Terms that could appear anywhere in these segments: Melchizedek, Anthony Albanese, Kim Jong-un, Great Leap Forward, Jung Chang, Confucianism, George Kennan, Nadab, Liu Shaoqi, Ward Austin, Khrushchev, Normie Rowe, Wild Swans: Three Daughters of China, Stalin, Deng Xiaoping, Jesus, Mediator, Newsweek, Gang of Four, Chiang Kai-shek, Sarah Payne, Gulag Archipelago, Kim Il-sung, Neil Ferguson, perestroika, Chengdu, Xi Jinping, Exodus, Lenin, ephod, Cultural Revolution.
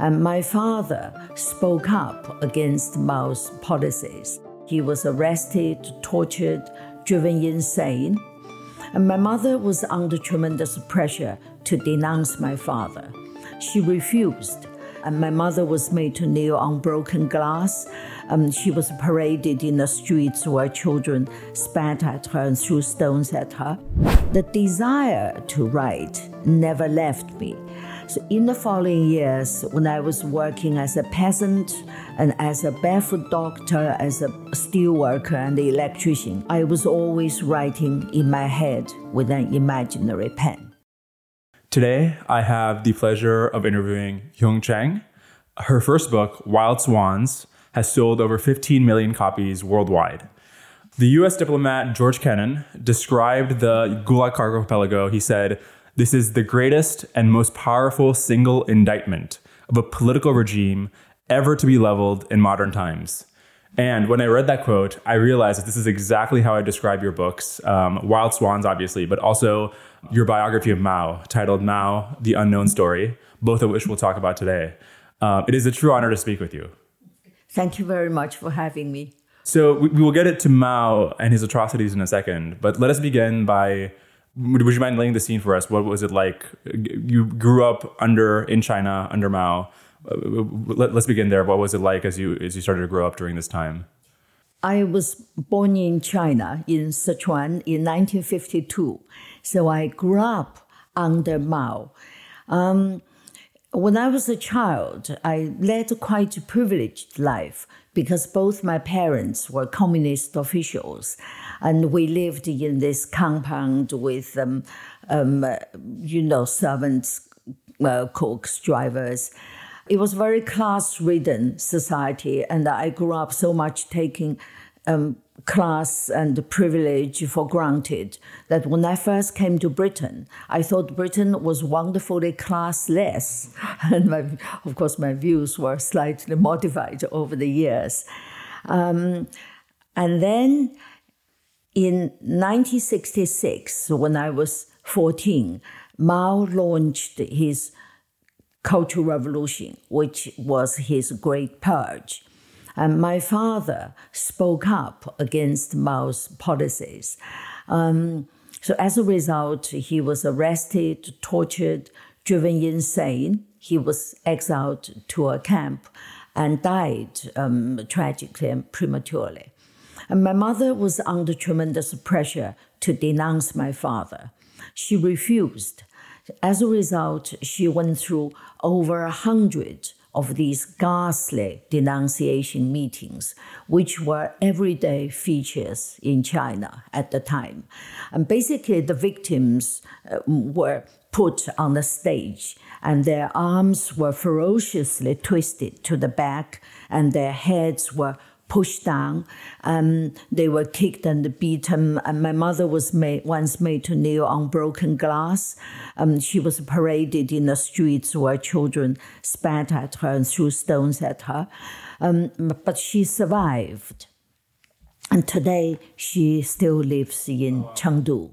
And my father spoke up against Mao's policies. He was arrested, tortured, driven insane. And my mother was under tremendous pressure to denounce my father. She refused. And my mother was made to kneel on broken glass. She was paraded in the streets where children spat at her and threw stones at her. The desire to write never left me. So in the following years, when I was working as a peasant and as a barefoot doctor, as a steel worker and electrician, I was always writing in my head with an imaginary pen. Today, I have the pleasure of interviewing Jung Chang. Her first book, Wild Swans, has sold over 15 million copies worldwide. The US diplomat George Kennan described the Gulag Archipelago. He said, "This is the greatest and most powerful single indictment of a political regime ever to be leveled in modern times." And when I read that quote, I realized that this is exactly how I describe your books, Wild Swans, obviously, but also your biography of Mao, titled Mao: The Unknown Story, both of which we'll talk about today. It is a true honor to speak with you. Thank you very much for having me. So we will get it to Mao and his atrocities in a second, but let us begin by, would you mind laying the scene for us? What was it like? You grew up in China under Mao. Let's begin there. What was it like as you started to grow up during this time? I was born in China, in Sichuan, in 1952. So I grew up under Mao. When I was a child, I led quite a privileged life because both my parents were communist officials. And we lived in this compound with, servants, cooks, drivers. It was a very class-ridden society, and I grew up so much taking class and privilege for granted that when I first came to Britain, I thought Britain was wonderfully classless. And my views were slightly modified over the years. And then in 1966, when I was 14, Mao launched his Cultural Revolution, which was his great purge. And my father spoke up against Mao's policies. So as a result, he was arrested, tortured, driven insane. He was exiled to a camp and died tragically and prematurely. And my mother was under tremendous pressure to denounce my father. She refused. As a result, she went through over 100 of these ghastly denunciation meetings, which were everyday features in China at the time. And basically, the victims were put on the stage, and their arms were ferociously twisted to the back, and their heads were pushed down. They were kicked and beaten. And my mother was once made to kneel on broken glass. She was paraded in the streets where children spat at her and threw stones at her. But she survived. And today she still lives in Chengdu,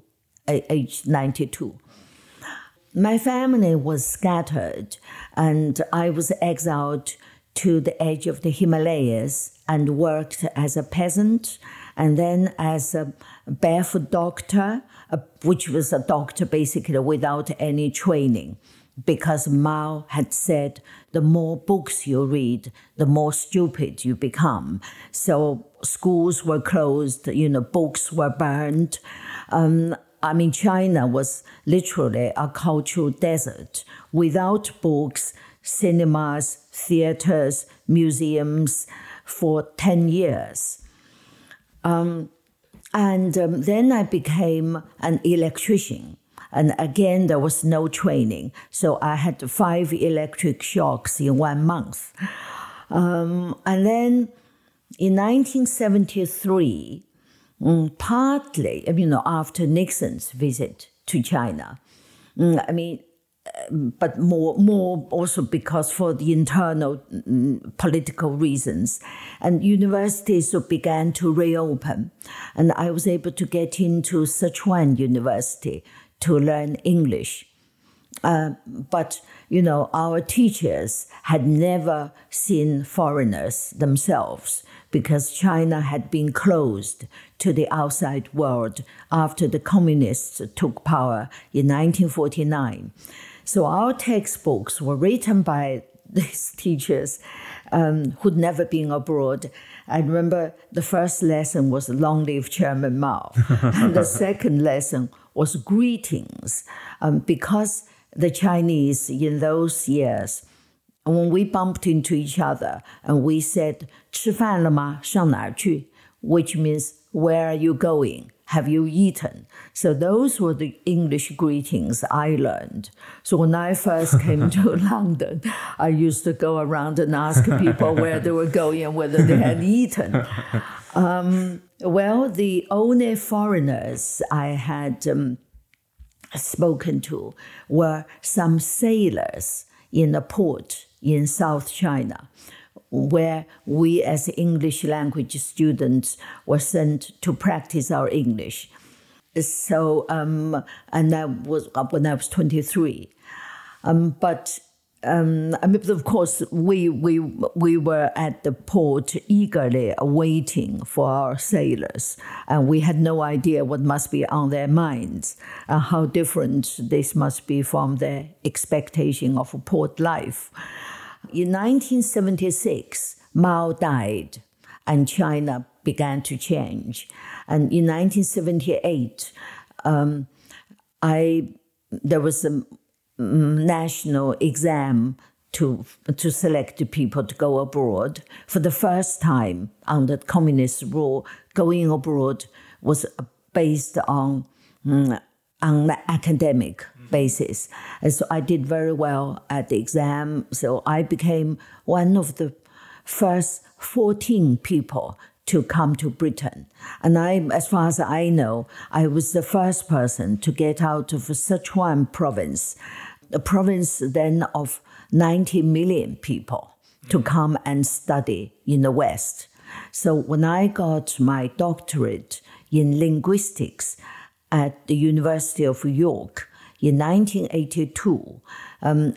aged 92. My family was scattered and I was exiled to the edge of the Himalayas and worked as a peasant and then as a barefoot doctor, which was a doctor basically without any training, because Mao had said, the more books you read, the more stupid you become. So schools were closed, books were burned. China was literally a cultural desert without books, cinemas, theaters, museums for 10 years. Then I became an electrician. And again, there was no training. So I had 5 electric shocks in 1 month. And then in 1973, partly, after Nixon's visit to China, but more also because for the internal political reasons. And universities began to reopen. And I was able to get into Sichuan University to learn English. But, you know, our teachers had never seen foreigners themselves because China had been closed to the outside world after the communists took power in 1949. So our textbooks were written by these teachers who'd never been abroad. I remember the first lesson was Long Live Chairman Mao. And the second lesson was greetings, because the Chinese in those years, when we bumped into each other and we said, 吃饭了吗? 上哪去? Which means, where are you going? Have you eaten? So those were the English greetings I learned. So when I first came to London, I used to go around and ask people where they were going and whether they had eaten. Well, the only foreigners I had spoken to were some sailors in a port in South China, where we as English language students were sent to practice our English. So, and that was when I was 23. I mean, of course, we were at the port eagerly waiting for our sailors, and we had no idea what must be on their minds and how different this must be from their expectation of port life. In 1976, Mao died, and China began to change. And in 1978, there was a national exam to select the people to go abroad. For the first time under communist rule, going abroad was based on the academic basis. And so I did very well at the exam. So I became one of the first 14 people to come to Britain. And I, as far as I know, I was the first person to get out of Sichuan province, a province then of 90 million people, to come and study in the West. So when I got my doctorate in linguistics at the University of York in 1982,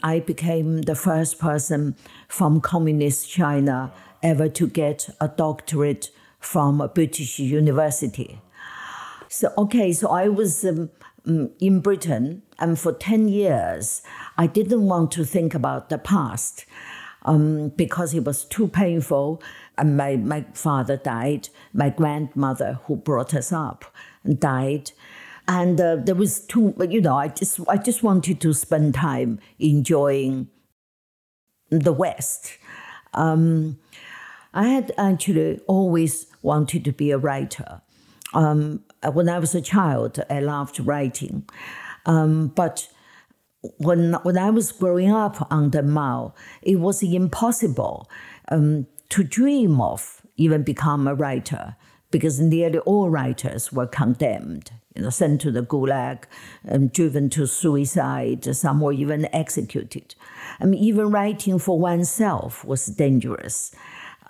I became the first person from communist China ever to get a doctorate from a British university. So I was in Britain, and for 10 years, I didn't want to think about the past because it was too painful. And my father died, my grandmother who brought us up died. And there was too, you know, I just wanted to spend time enjoying the West. I had actually always wanted to be a writer. When I was a child, I loved writing. But when I was growing up under Mao, it was impossible to dream of even become a writer, because nearly all writers were condemned, you know, sent to the Gulag, driven to suicide, some were even executed. I mean, even writing for oneself was dangerous.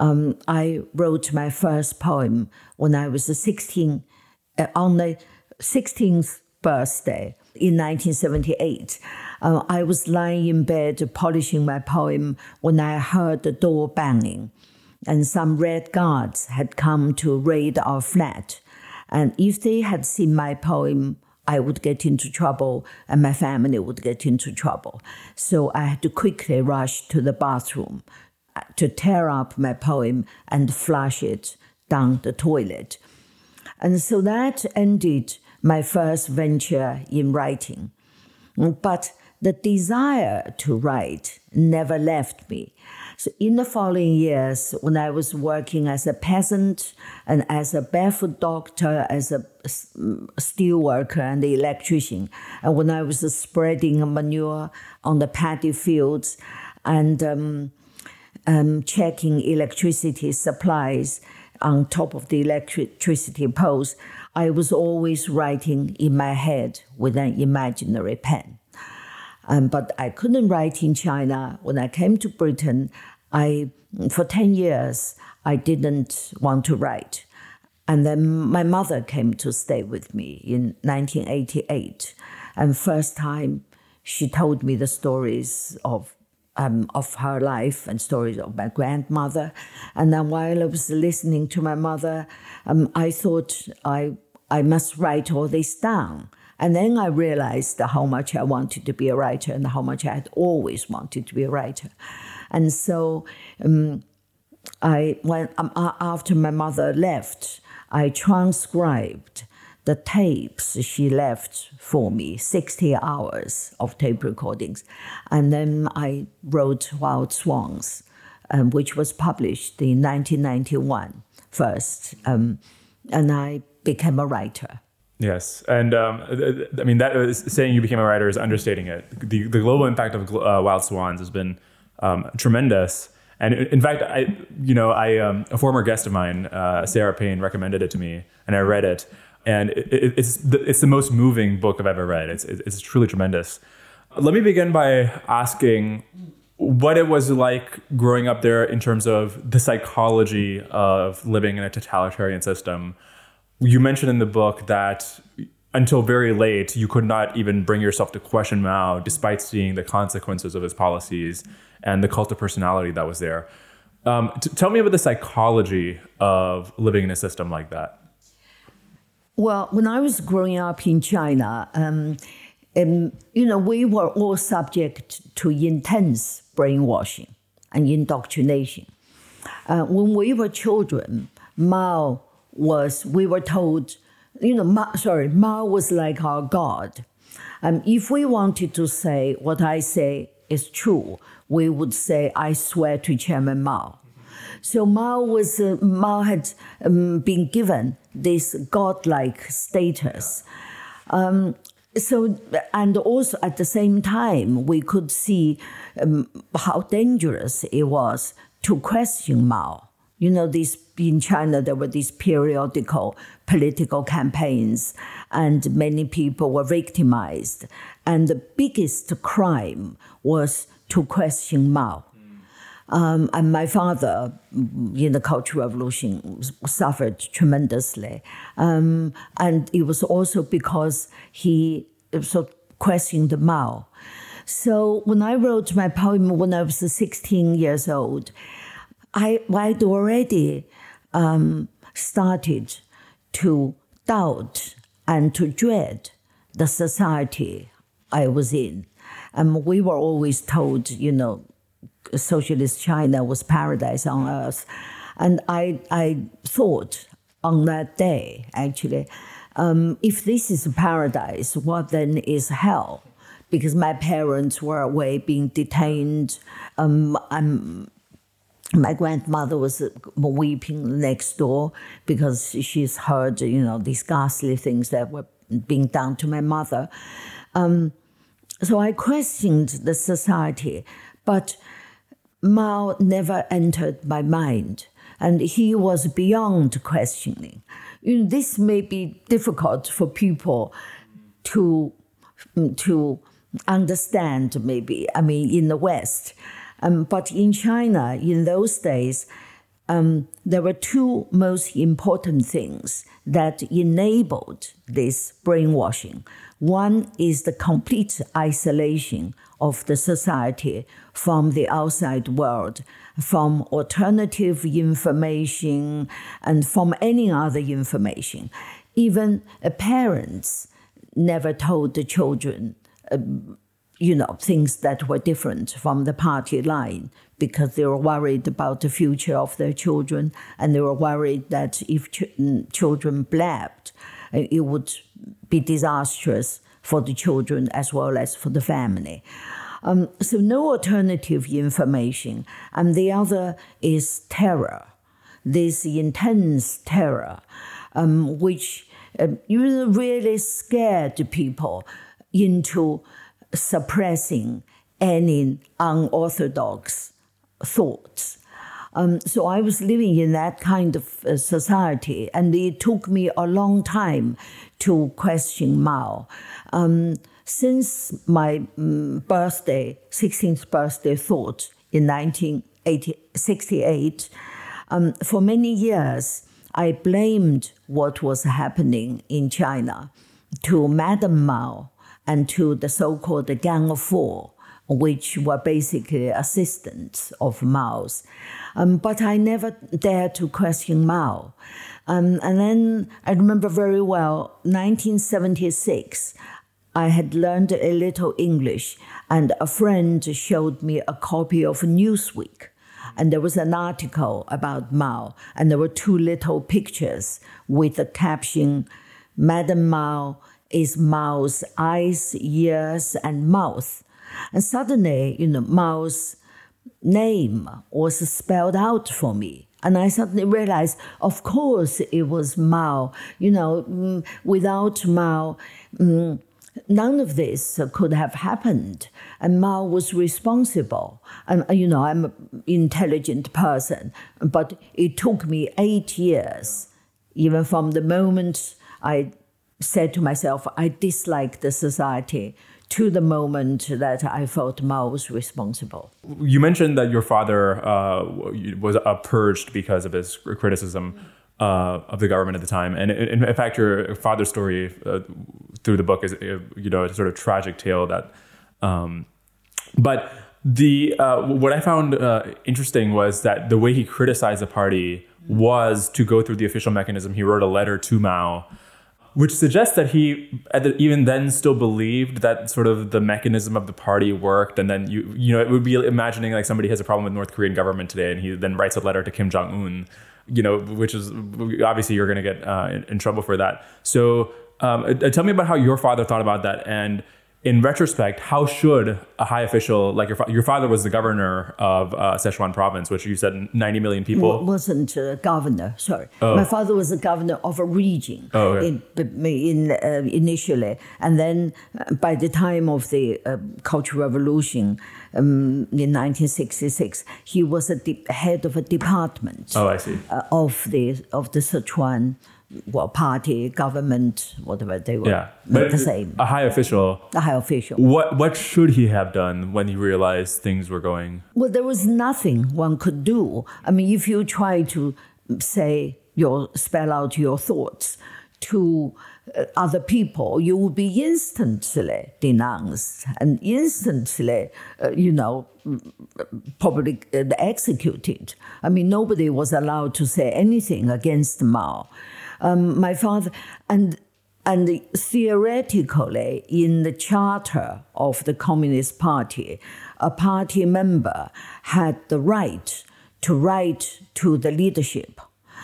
I wrote my first poem when I was 16, on the 16th birthday in 1978. I was lying in bed polishing my poem when I heard the door banging, and some Red Guards had come to raid our flat. And if they had seen my poem, I would get into trouble and my family would get into trouble. So I had to quickly rush to the bathroom to tear up my poem and flush it down the toilet. And so that ended my first venture in writing. But the desire to write never left me. So in the following years, when I was working as a peasant and as a barefoot doctor, as a steel worker and an electrician, and when I was spreading manure on the paddy fields and checking electricity supplies on top of the electricity poles, I was always writing in my head with an imaginary pen. But I couldn't write in China. When I came to Britain, for 10 years, I didn't want to write. And then my mother came to stay with me in 1988. And first time she told me the stories of her life and stories of my grandmother. And then while I was listening to my mother, I thought I must write all this down. And then I realized how much I wanted to be a writer and how much I had always wanted to be a writer. And so after my mother left, I transcribed the tapes she left for me, 60 hours of tape recordings. And then I wrote Wild Swans, which was published in 1991 first. And I became a writer. Yes. And I mean, that is, saying you became a writer is understating it. The global impact of Wild Swans has been tremendous. And in fact, a former guest of mine, Sarah Payne, recommended it to me and I read it. And it's the most moving book I've ever read. It's truly tremendous. Let me begin by asking what it was like growing up there in terms of the psychology of living in a totalitarian system. You mentioned in the book that until very late, you could not even bring yourself to question Mao, despite seeing the consequences of his policies and the cult of personality that was there. Tell me about the psychology of living in a system like that. Well, when I was growing up in China, we were all subject to intense brainwashing and indoctrination. When we were children, Mao was like our God. If we wanted to say what I say is true, we would say, I swear to Chairman Mao. So Mao had been given this godlike status. And also at the same time, we could see how dangerous it was to question Mao. You know, in China, there were these periodical political campaigns, and many people were victimized. And the biggest crime was to question Mao. And my father, in the Cultural Revolution, suffered tremendously. And it was also because he sort of questioned Mao. So when I wrote my poem when I was 16 years old, I'd already started to doubt and to dread the society I was in. And we were always told, socialist China was paradise on earth. And I thought on that day, actually, if this is paradise, what then is hell? Because my parents were away being detained. My grandmother was weeping next door because she's heard, these ghastly things that were being done to my mother. So I questioned the society, but Mao never entered my mind, and he was beyond questioning. This may be difficult for people to understand, maybe, in the West. But in China, in those days, there were two most important things that enabled this brainwashing. One is the complete isolation of the society from the outside world, from alternative information and from any other information. Even parents never told the children things that were different from the party line because they were worried about the future of their children, and they were worried that if children blabbed, it would be disastrous for the children as well as for the family. So no alternative information. And the other is terror, this intense terror, which really scared people into suppressing any unorthodox thoughts. So I was living in that kind of society, and it took me a long time to question Mao. Since my birthday, 16th birthday thought in 1968, for many years, I blamed what was happening in China to Madame Mao and to the so-called Gang of Four, which were basically assistants of Mao's. But I never dared to question Mao. And then I remember very well, 1976, I had learned a little English, and a friend showed me a copy of Newsweek. And there was an article about Mao, and there were two little pictures with the caption, Madame Mao is Mao's eyes, ears, and mouth. And suddenly, Mao's name was spelled out for me. And I suddenly realized, of course, it was Mao. Without Mao, none of this could have happened. And Mao was responsible. And, I'm an intelligent person. But it took me 8 years, even from the moment I said to myself, I dislike the society, to the moment that I felt Mao was responsible. You mentioned that your father was purged because of his criticism of the government at the time. And in fact, your father's story through the book is, a sort of tragic tale that... But what I found interesting was that the way he criticized the party was to go through the official mechanism. He wrote a letter to Mao, which suggests that he, even then, still believed that sort of the mechanism of the party worked. And then, it would be imagining like somebody has a problem with North Korean government today, and he then writes a letter to Kim Jong-un, which is, obviously, you're going to get in trouble for that. So tell me about how your father thought about that. And in retrospect, how should a high official, like your father was the governor of Sichuan province, which you said 90 million people. Wasn't a governor, sorry. Oh. My father was the governor of a region initially. And then by the time of the Cultural Revolution in 1966, he was head of a department. Oh, I see. Of the Sichuan party, government, whatever they were, the same. A high official. What should he have done when he realized things were going? Well, there was nothing one could do. I mean, if you try to spell out your thoughts to other people, you will be instantly denounced and instantly, probably executed. I mean, nobody was allowed to say anything against Mao. My father, and theoretically, in the charter of the Communist Party, a party member had the right to write to the leadership.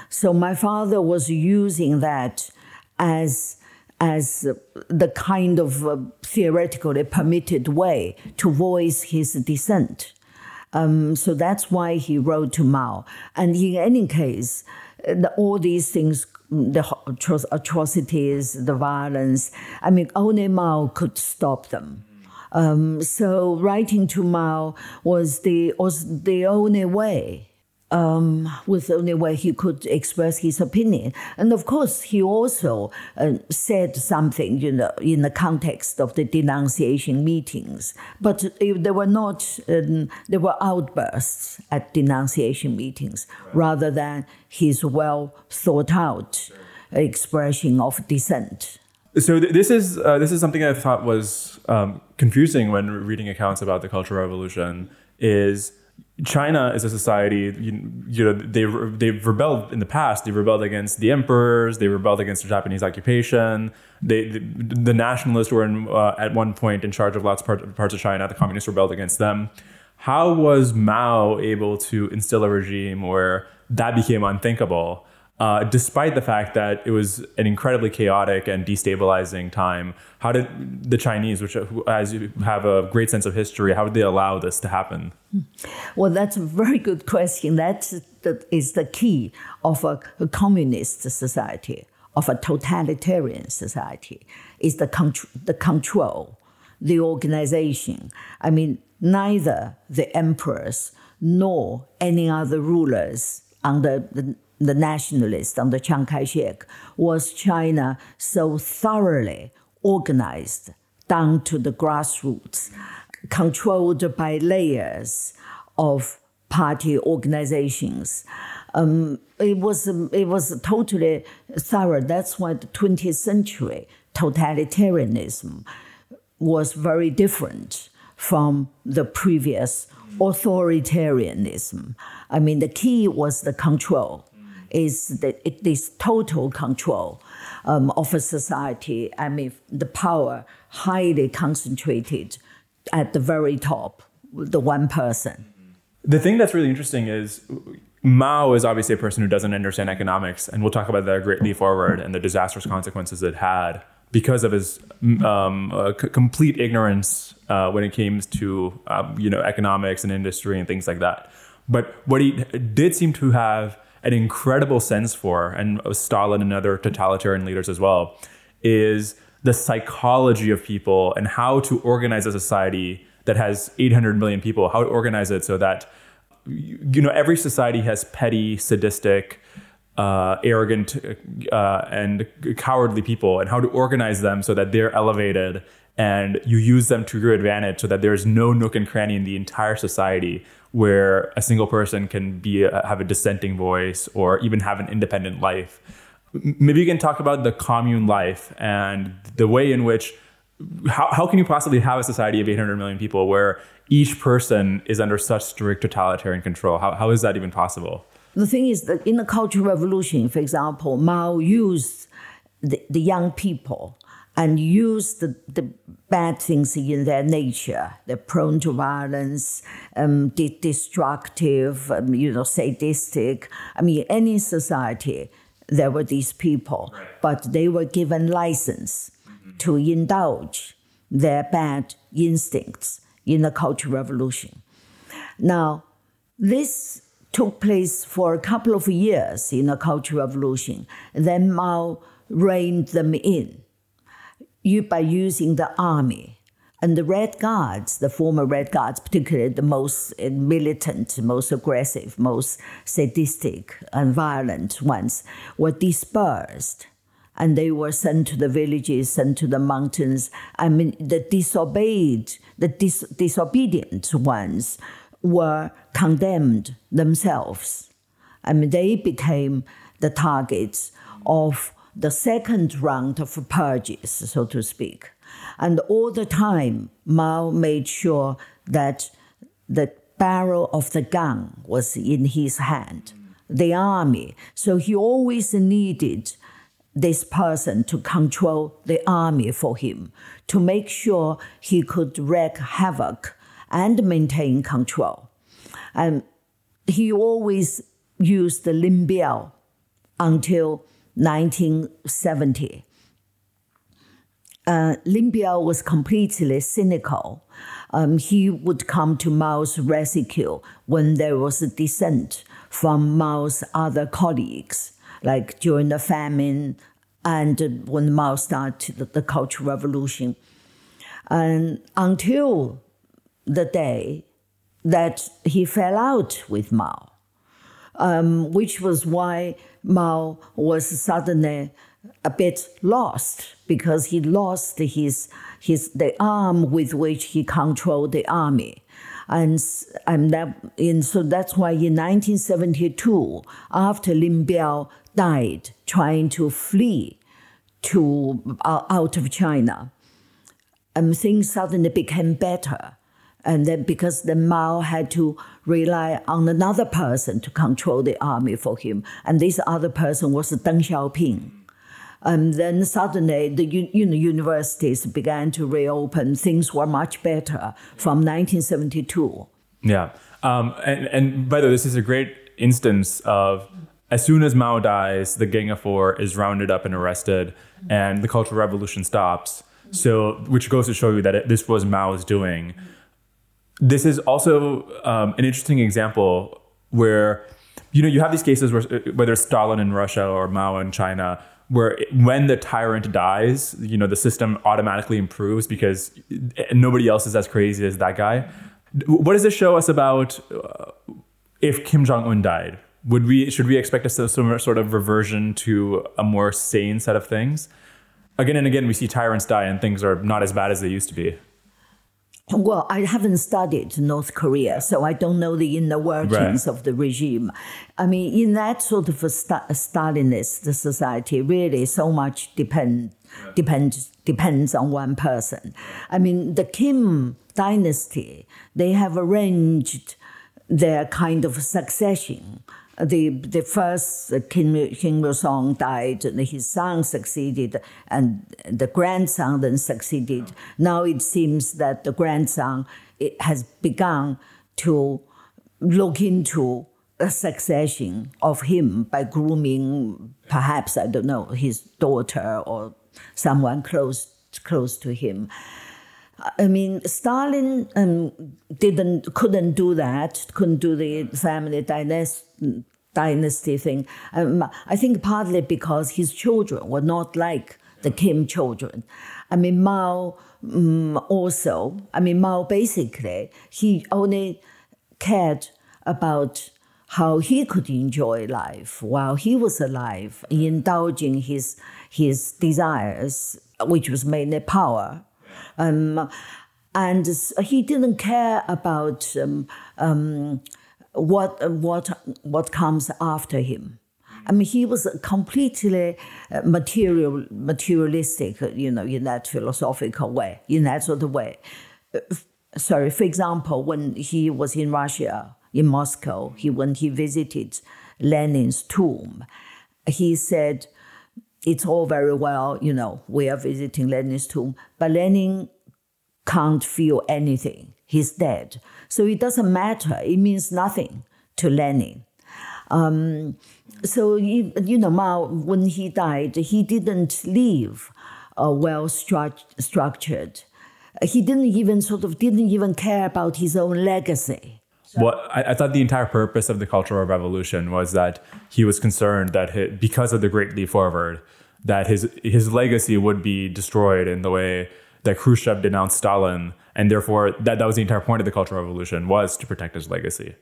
So my father was using that as the kind of theoretically permitted way to voice his dissent. So that's why he wrote to Mao. And in any case, all these things, the atrocities, the violence, I mean, only Mao could stop them. So writing to Mao was the only way. Was the only way he could express his opinion. And of course, he also said something, in the context of the denunciation meetings. But there were outbursts at denunciation meetings, rather than his well-thought-out expression of dissent. So this is something I thought was confusing when reading accounts about the Cultural Revolution, is... China is a society, they've rebelled in the past. They rebelled against the emperors. They rebelled against the Japanese occupation. The nationalists were at one point in charge of lots of parts of China. The communists rebelled against them. How was Mao able to instill a regime where that became unthinkable, despite the fact that it was an incredibly chaotic and destabilizing time? How did the Chinese, who as you have a great sense of history, how did they allow this to happen? Well, that's a very good question. That is the key of a communist society, of a totalitarian society, is the control, the organization. I mean, neither the emperors nor any other rulers under the nationalists under Chiang Kai-shek was China so thoroughly organized down to the grassroots, controlled by layers of party organizations. It was totally thorough. That's why the 20th century totalitarianism was very different from the previous authoritarianism. I mean, the key was the control, is this total control of a society. I mean, the power highly concentrated at the very top, the one person. The thing that's really interesting is Mao is obviously a person who doesn't understand economics, and we'll talk about that Great Leap Forward and the disastrous consequences it had because of his complete ignorance when it came to economics and industry and things like that. But what he did seem to have an incredible sense for, and Stalin and other totalitarian leaders as well, is the psychology of people and how to organize a society that has 800 million people, how to organize it so that every society has petty, sadistic, arrogant, and cowardly people, and how to organize them so that they're elevated and you use them to your advantage so that there's no nook and cranny in the entire society where a single person can have a dissenting voice or even have an independent life. Maybe you can talk about the commune life and the way in which, how can you possibly have a society of 800 million people where each person is under such strict totalitarian control? How is that even possible? The thing is that in the Cultural Revolution, for example, Mao used the young people and used the bad things in their nature. They're prone to violence, destructive, sadistic. I mean, any society, there were these people, but they were given license to indulge their bad instincts in the Cultural Revolution. Now, this took place for a couple of years in the Cultural Revolution. Then Mao reined them in by using the army. And the Red Guards, the former Red Guards, particularly the most militant, most aggressive, most sadistic and violent ones, were dispersed. And they were sent to the villages, sent to the mountains. I mean, the disobedient ones were condemned themselves. I mean, they became the targets of the second round of purges, so to speak. And all the time, Mao made sure that the barrel of the gun was in his hand, the army. So he always needed this person to control the army for him, to make sure he could wreak havoc and maintain control. And he always used the Lin Biao until 1970. Lin Biao was completely cynical. He would come to Mao's rescue when there was a dissent from Mao's other colleagues, like during the famine and when Mao started the Cultural Revolution. And until the day that he fell out with Mao, which was why Mao was suddenly a bit lost, because he lost the arm with which he controlled the army. So that's why in 1972, after Lin Biao died trying to flee out of China, things suddenly became better. And then because the Mao had to rely on another person to control the army for him. And this other person was Deng Xiaoping. And then suddenly the universities began to reopen. Things were much better from 1972. Yeah. And by the way, this is a great instance of, as soon as Mao dies, the Gang of Four is rounded up and arrested, and the Cultural Revolution stops. So, which goes to show you that this was Mao's doing. This is also an interesting example where, you have these cases where, whether it's Stalin in Russia or Mao in China, where when the tyrant dies, the system automatically improves because nobody else is as crazy as that guy. What does this show us about if Kim Jong-un died? Should we expect a similar sort of reversion to a more sane set of things? Again and again, we see tyrants die and things are not as bad as they used to be. Well, I haven't studied North Korea, so I don't know the inner workings of the regime. I mean, in that sort of a Stalinist society, really so much depends on one person. I mean, the Kim dynasty, they have arranged their kind of succession. The first Kim Il-sung died, and his son succeeded, and the grandson then succeeded. Now it seems that the grandson has begun to look into a succession of him by grooming, perhaps, I don't know, his daughter or someone close to him. I mean, Stalin couldn't do that, couldn't do the family dynasty thing. I think partly because his children were not like the Kim children. I mean, Mao Mao basically, he only cared about how he could enjoy life while he was alive, indulging his desires, which was mainly power. And he didn't care about what comes after him. I mean, he was completely materialistic, you know, in that philosophical way, in that sort of way. For example, when he was in Russia, in Moscow, when he visited Lenin's tomb, he said, it's all very well, you know, we are visiting Lenin's tomb, but Lenin can't feel anything. He's dead. So it doesn't matter. It means nothing to Lenin. Mao, when he died, he didn't leave a well-structured. He didn't even care about his own legacy. I thought the entire purpose of the Cultural Revolution was that he was concerned that because of the Great Leap Forward, that his legacy would be destroyed in the way that Khrushchev denounced Stalin, and therefore that was the entire point of the Cultural Revolution, was to protect his legacy.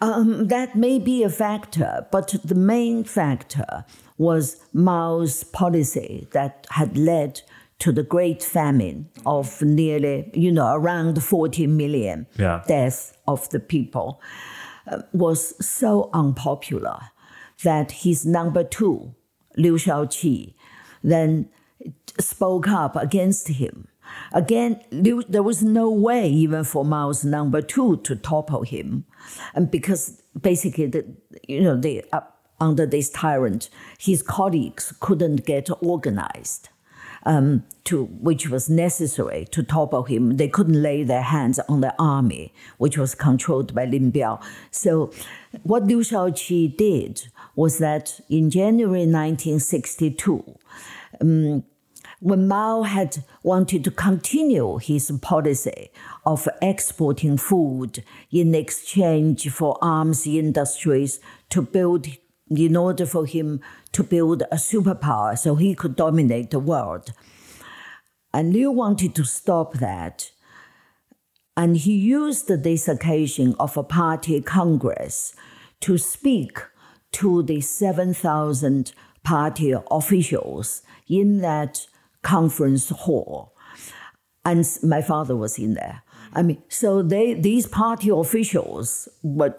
That may be a factor, but the main factor was Mao's policy that had led to the great famine of nearly, around 40 million deaths of the people, was so unpopular that his number two, Liu Shaoqi, then spoke up against him. Again, there was no way even for Mao's number two to topple him, and because basically, under this tyrant, his colleagues couldn't get organized. Which was necessary to topple him. They couldn't lay their hands on the army, which was controlled by Lin Biao. So what Liu Shaoqi did was that in January 1962, when Mao had wanted to continue his policy of exporting food in exchange for arms industries in order for him to build a superpower so he could dominate the world. And Liu wanted to stop that. And he used this occasion of a party congress to speak to the 7,000 party officials in that conference hall. And my father was in there. I mean, so these party officials were,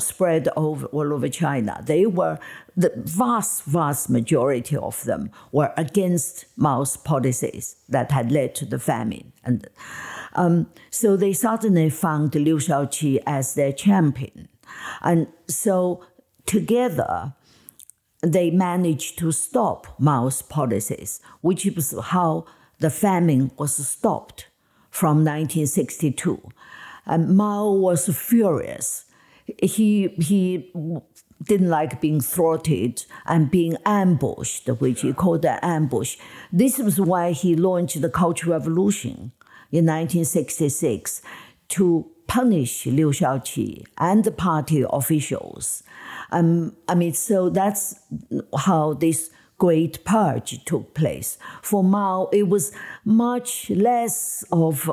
spread all over China. They were, the vast, vast majority of them were against Mao's policies that had led to the famine. And so they suddenly found Liu Shaoqi as their champion. And so together, they managed to stop Mao's policies, which is how the famine was stopped from 1962. And Mao was furious. He didn't like being thwarted and being ambushed, which he called an ambush. This was why he launched the Cultural Revolution in 1966 to punish Liu Shaoqi and the party officials. So that's how this Great Purge took place. For Mao, it was much less of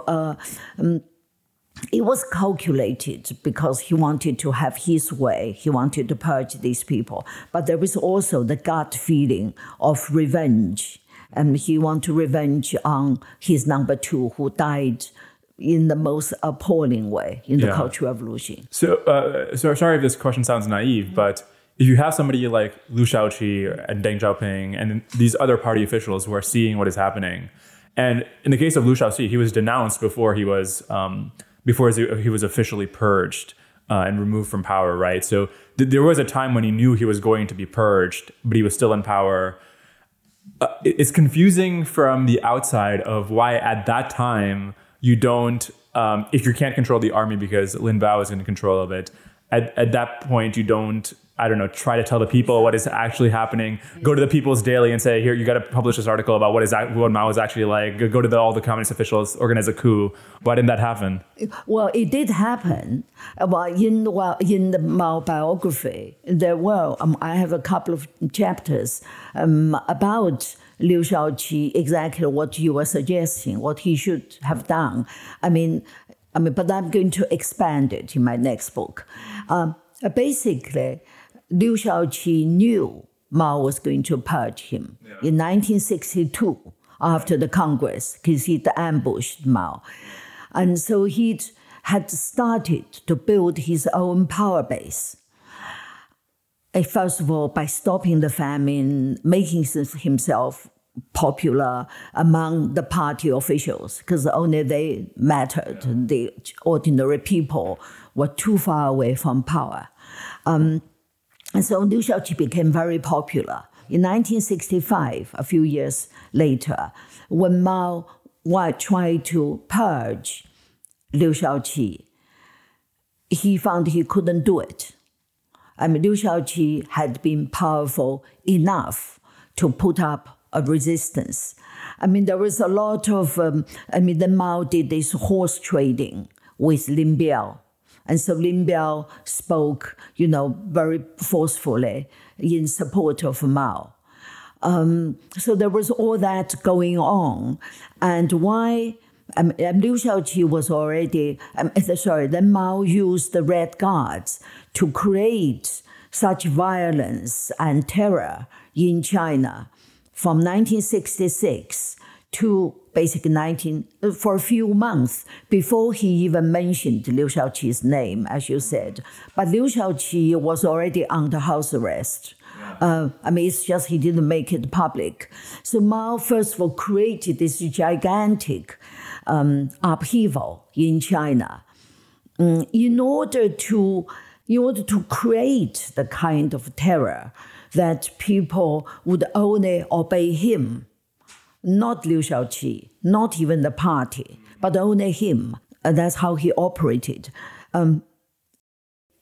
it was calculated because he wanted to have his way. He wanted to purge these people. But there was also the gut feeling of revenge. And he wanted revenge on his number two who died in the most appalling way in the Cultural Revolution. So sorry if this question sounds naive, but if you have somebody like Liu Shaoqi and Deng Xiaoping and these other party officials who are seeing what is happening, and in the case of Liu Shaoqi, he was denounced before he was officially purged and removed from power, right? So there was a time when he knew he was going to be purged, but he was still in power. It's confusing from the outside of why at that time you don't, if you can't control the army because Lin Biao is in control of it, at that point you don't, I don't know, try to tell the people what is actually happening. Go to the People's Daily and say, here, you got to publish this article about what Mao is actually like. Go to all the communist officials, organize a coup. Why didn't that happen? Well, it did happen. Well, in the Mao biography, there were, I have a couple of chapters about Liu Shaoqi, exactly what you were suggesting, what he should have done. I mean, but I'm going to expand it in my next book. Basically, Liu Shaoqi knew Mao was going to purge him in 1962 after the Congress, because he'd ambushed Mao. And so he had started to build his own power base. First of all, by stopping the famine, making himself popular among the party officials, because only they mattered. The ordinary people were too far away from power. And so Liu Shaoqi became very popular. In 1965, a few years later, when Mao tried to purge Liu Shaoqi, he found he couldn't do it. I mean, Liu Shaoqi had been powerful enough to put up a resistance. I mean, there was a lot of, then Mao did this horse trading with Lin Biao. And so Lin Biao spoke, very forcefully in support of Mao. So there was all that going on. And why? Liu Shaoqi was already, then Mao used the Red Guards to create such violence and terror in China from 1966 to basically for a few months before he even mentioned Liu Shaoqi's name, as you said. But Liu Shaoqi was already under house arrest. It's just he didn't make it public. So Mao, first of all, created this gigantic upheaval in China in order to create the kind of terror that people would only obey him. Not Liu Shaoqi, not even the party, but only him. And that's how he operated.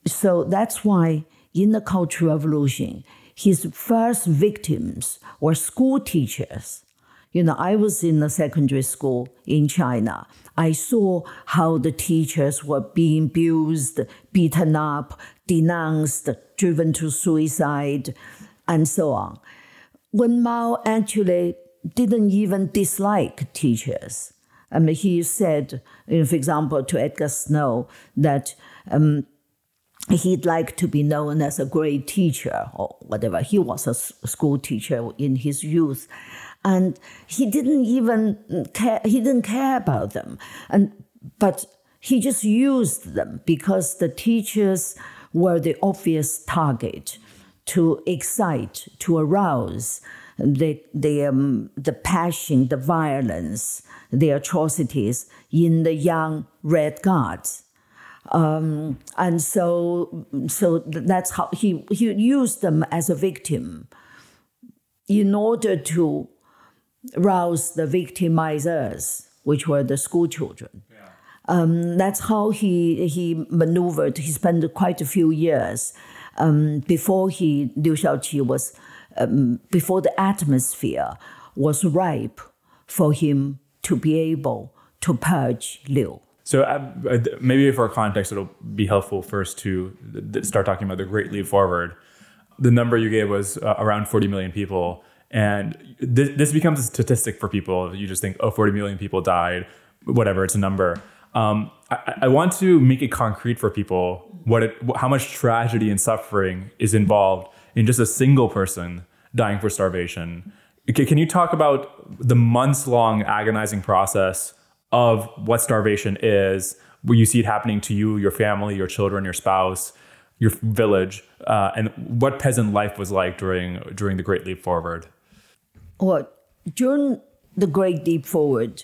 So that's why in the Cultural Revolution, his first victims were school teachers. I was in a secondary school in China. I saw how the teachers were being abused, beaten up, denounced, driven to suicide, and so on. When Mao actually didn't even dislike teachers. He said, for example, to Edgar Snow that he'd like to be known as a great teacher or whatever. He was a school teacher in his youth. And he didn't even care. He didn't care about them. But he just used them because the teachers were the obvious target to excite, to arouse the passion, the violence, the atrocities in the young Red Guards. And so that's how he used them as a victim in order to rouse the victimizers, which were the school children. Yeah. That's how he maneuvered. He spent quite a few years Liu Shaoqi was, before the atmosphere was ripe for him to be able to purge Liu. So maybe for context, it'll be helpful first to start talking about the Great Leap Forward. The number you gave was around 40 million people. And this becomes a statistic for people. You just think, 40 million people died, whatever, it's a number. I want to make it concrete for people how much tragedy and suffering is involved in just a single person dying for starvation. Can you talk about the months-long agonizing process of what starvation is, where you see it happening to you, your family, your children, your spouse, your village, and what peasant life was like during the Great Leap Forward? Well, during the Great Leap Forward,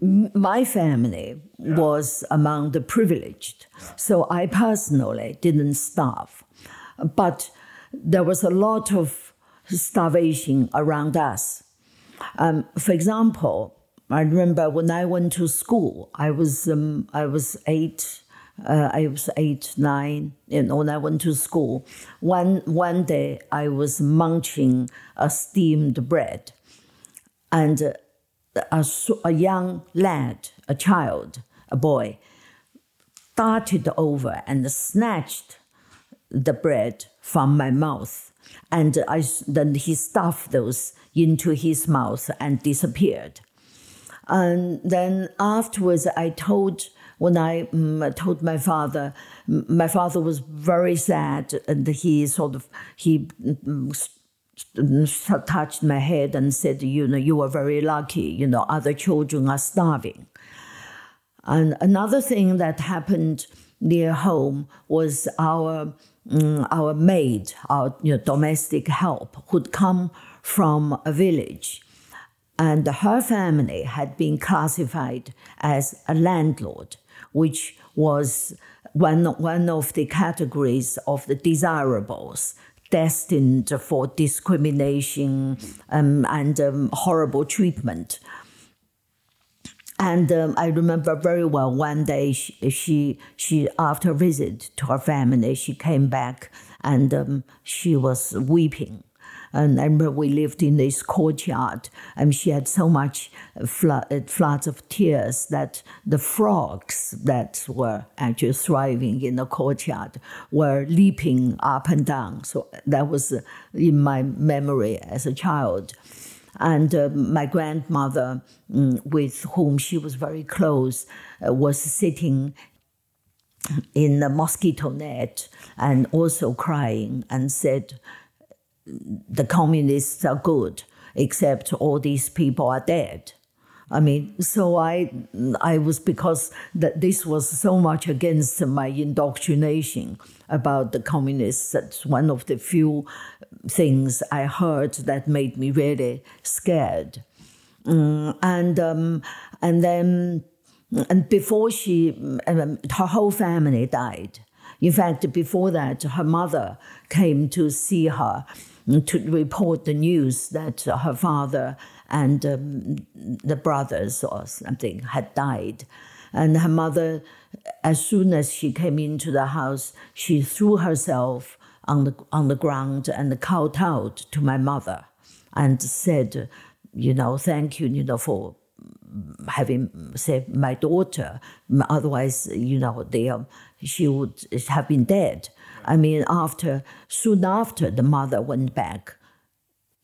my family was among the privileged, so I personally didn't starve. But there was a lot of starvation around us. For example, I remember when I went to school, I was eight, nine. And when I went to school, one day I was munching a steamed bread, and a young lad, a boy, darted over and snatched the bread from my mouth, and then he stuffed those into his mouth and disappeared. And then afterwards, when I told my father was very sad, and he touched my head and said, you are very lucky, other children are starving. And another thing that happened near home was our maid, our domestic help, who'd come from a village. And her family had been classified as a landlord, which was one of the categories of the desirables, destined for discrimination and horrible treatment. And I remember very well one day, she after a visit to her family, she came back and she was weeping. And I remember we lived in this courtyard, and she had so much floods of tears that the frogs that were actually thriving in the courtyard were leaping up and down. So that was in my memory as a child. And my grandmother, with whom she was very close, was sitting in the mosquito net and also crying, and said, the communists are good, except all these people are dead. I mean, so I was, because this was so much against my indoctrination about the communists, that's one of the few things I heard that made me really scared. And before her whole family died. In fact, before that, her mother came to see her to report the news that her father and the brothers or something had died. And her mother, as soon as she came into the house, she threw herself on the ground and kowtowed to my mother and said, thank you, for having saved my daughter. Otherwise, she would have been dead. I mean, soon after the mother went back,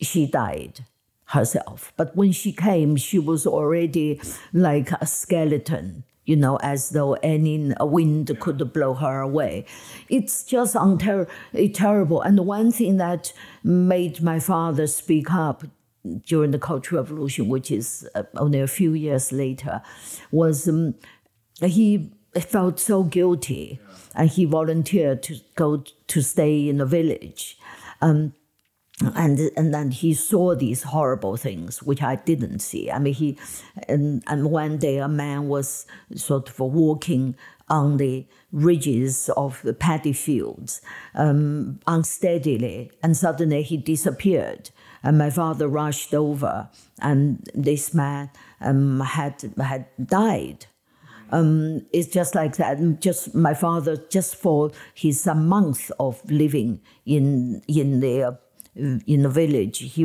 she died herself. But when she came, she was already like a skeleton, as though a wind could blow her away. It's just terrible. And one thing that made my father speak up during the Cultural Revolution, which is only a few years later, was he felt so guilty, and he volunteered to go to stay in a village. And then he saw these horrible things, which I didn't see. I mean, and one day a man was sort of walking on the ridges of the paddy fields unsteadily, and suddenly he disappeared. And my father rushed over, and this man had died. It's just like that. Just my father, just for his month of living in the village,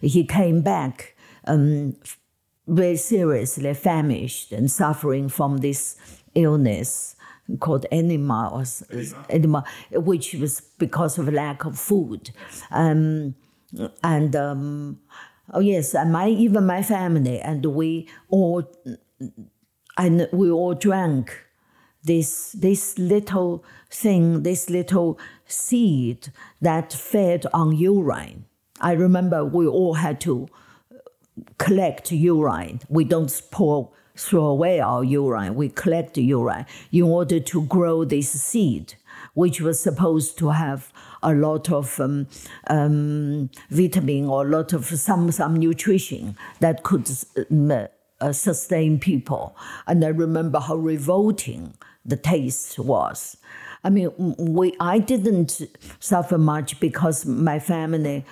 he came back very seriously famished and suffering from this illness called edema, which was because of lack of food. Even my family, and we all drank this little thing, this little seed that fed on urine. I remember we all had to collect urine. We don't pour throw away our urine. We collect urine in order to grow this seed, which was supposed to have a lot of vitamin or a lot of some nutrition that could sustain people. And I remember how revolting the taste was. I mean, I didn't suffer much because my family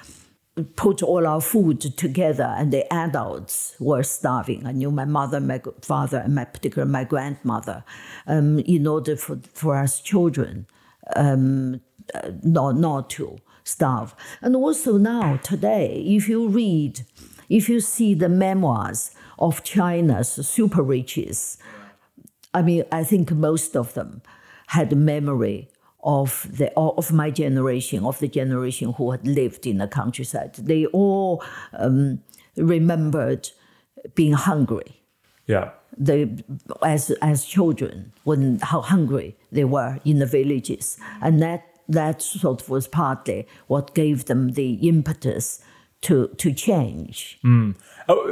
put all our food together and the adults were starving. I knew my mother, my father, and particularly my grandmother, in order for us children not to starve. And also now, today, if you see the memoirs of China's super riches, I mean, I think most of them had memory of my generation, of the generation who had lived in the countryside. They all remembered being hungry. Yeah. As children, how hungry they were in the villages. And that sort of was partly what gave them the impetus to change. Mm. Oh,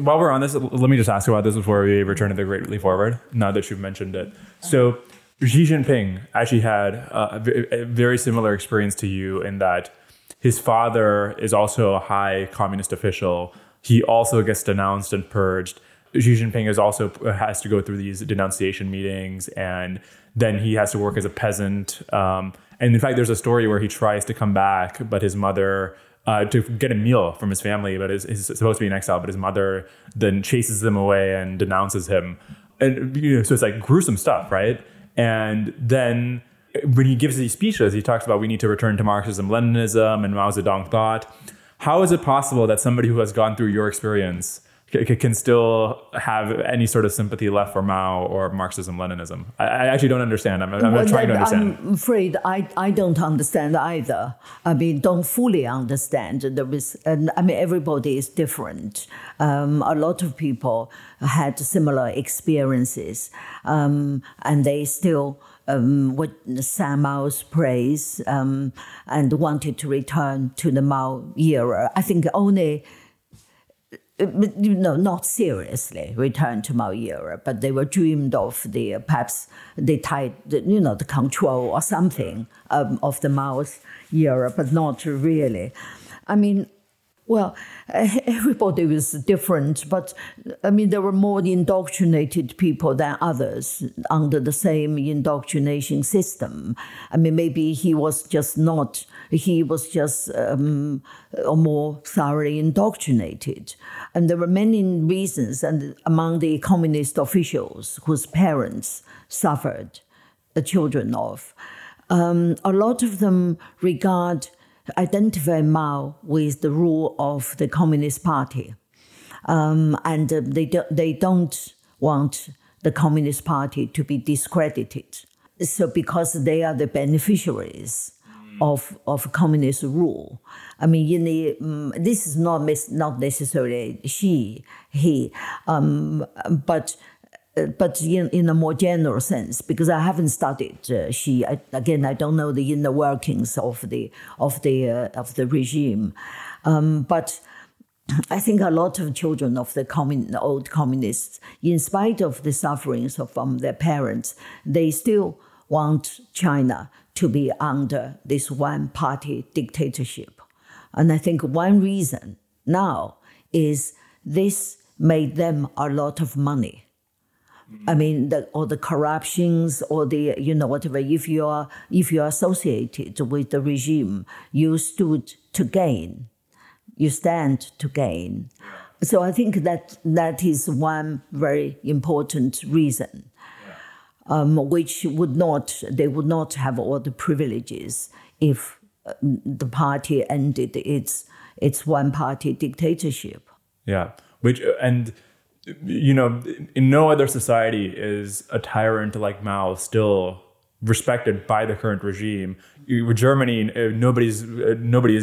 while we're on this, let me just ask about this before we return to the Great Leap Forward, now that you've mentioned it. So Xi Jinping actually had a very similar experience to you in that his father is also a high communist official. He also gets denounced and purged. Xi Jinping is also has to go through these denunciation meetings, and then he has to work as a peasant. And in fact, there's a story where he tries to come back, but his mother, to get a meal from his family, but is supposed to be in exile, but his mother then chases them away and denounces him. And so it's like gruesome stuff, right? And then when he gives these speeches, he talks about we need to return to Marxism, Leninism, and Mao Zedong thought. How is it possible that somebody who has gone through your experience can still have any sort of sympathy left for Mao or Marxism, Leninism? I actually don't understand. I'm trying to understand. I'm afraid I don't understand either. I mean, don't fully understand. Everybody is different. A lot of people had similar experiences, and they still would sang Mao's praise and wanted to return to the Mao era. I think only... not seriously return to Mao era, but they were dreamed of perhaps they tied, the control or something of the Mao era, but not really. I mean, well, everybody was different, but I mean, there were more indoctrinated people than others under the same indoctrination system. I mean, maybe he was just more thoroughly indoctrinated. And there were many reasons, and among the communist officials whose parents suffered, the children of. A lot of them identify Mao with the rule of the Communist Party. And they don't want the Communist Party to be discredited. So because they are the beneficiaries of communist rule. I mean, this is not necessarily he, but in a more general sense, because I haven't studied Xi. I don't know the inner workings of the regime. But I think a lot of children of the old communists, in spite of the sufferings from their parents, they still want China to be under this one-party dictatorship. And I think one reason now is this made them a lot of money. I mean, all the corruptions, or the, whatever, if you are associated with the regime, you stand to gain. So I think that is one very important reason. Which they would not have all the privileges if the party ended its one-party dictatorship. Yeah, in no other society is a tyrant like Mao still respected by the current regime. With Germany, nobody is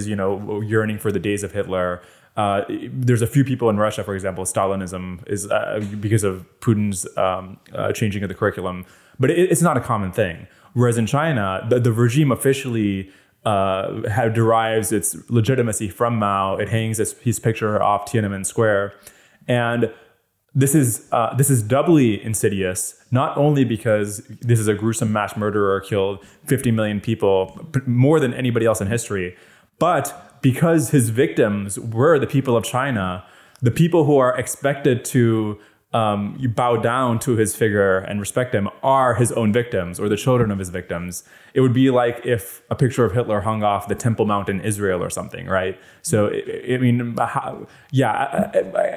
yearning for the days of Hitler. There's a few people in Russia, for example, Stalinism is because of Putin's changing of the curriculum, but it's not a common thing. Whereas in China, the regime officially derives its legitimacy from Mao. It hangs his picture off Tiananmen Square. And This is doubly insidious, not only because this is a gruesome mass murderer killed 50 million people, more than anybody else in history, but because his victims were the people of China, the people who are expected to bow down to his figure and respect him are his own victims or the children of his victims. It would be like if a picture of Hitler hung off the Temple Mount in Israel or something, right? So, I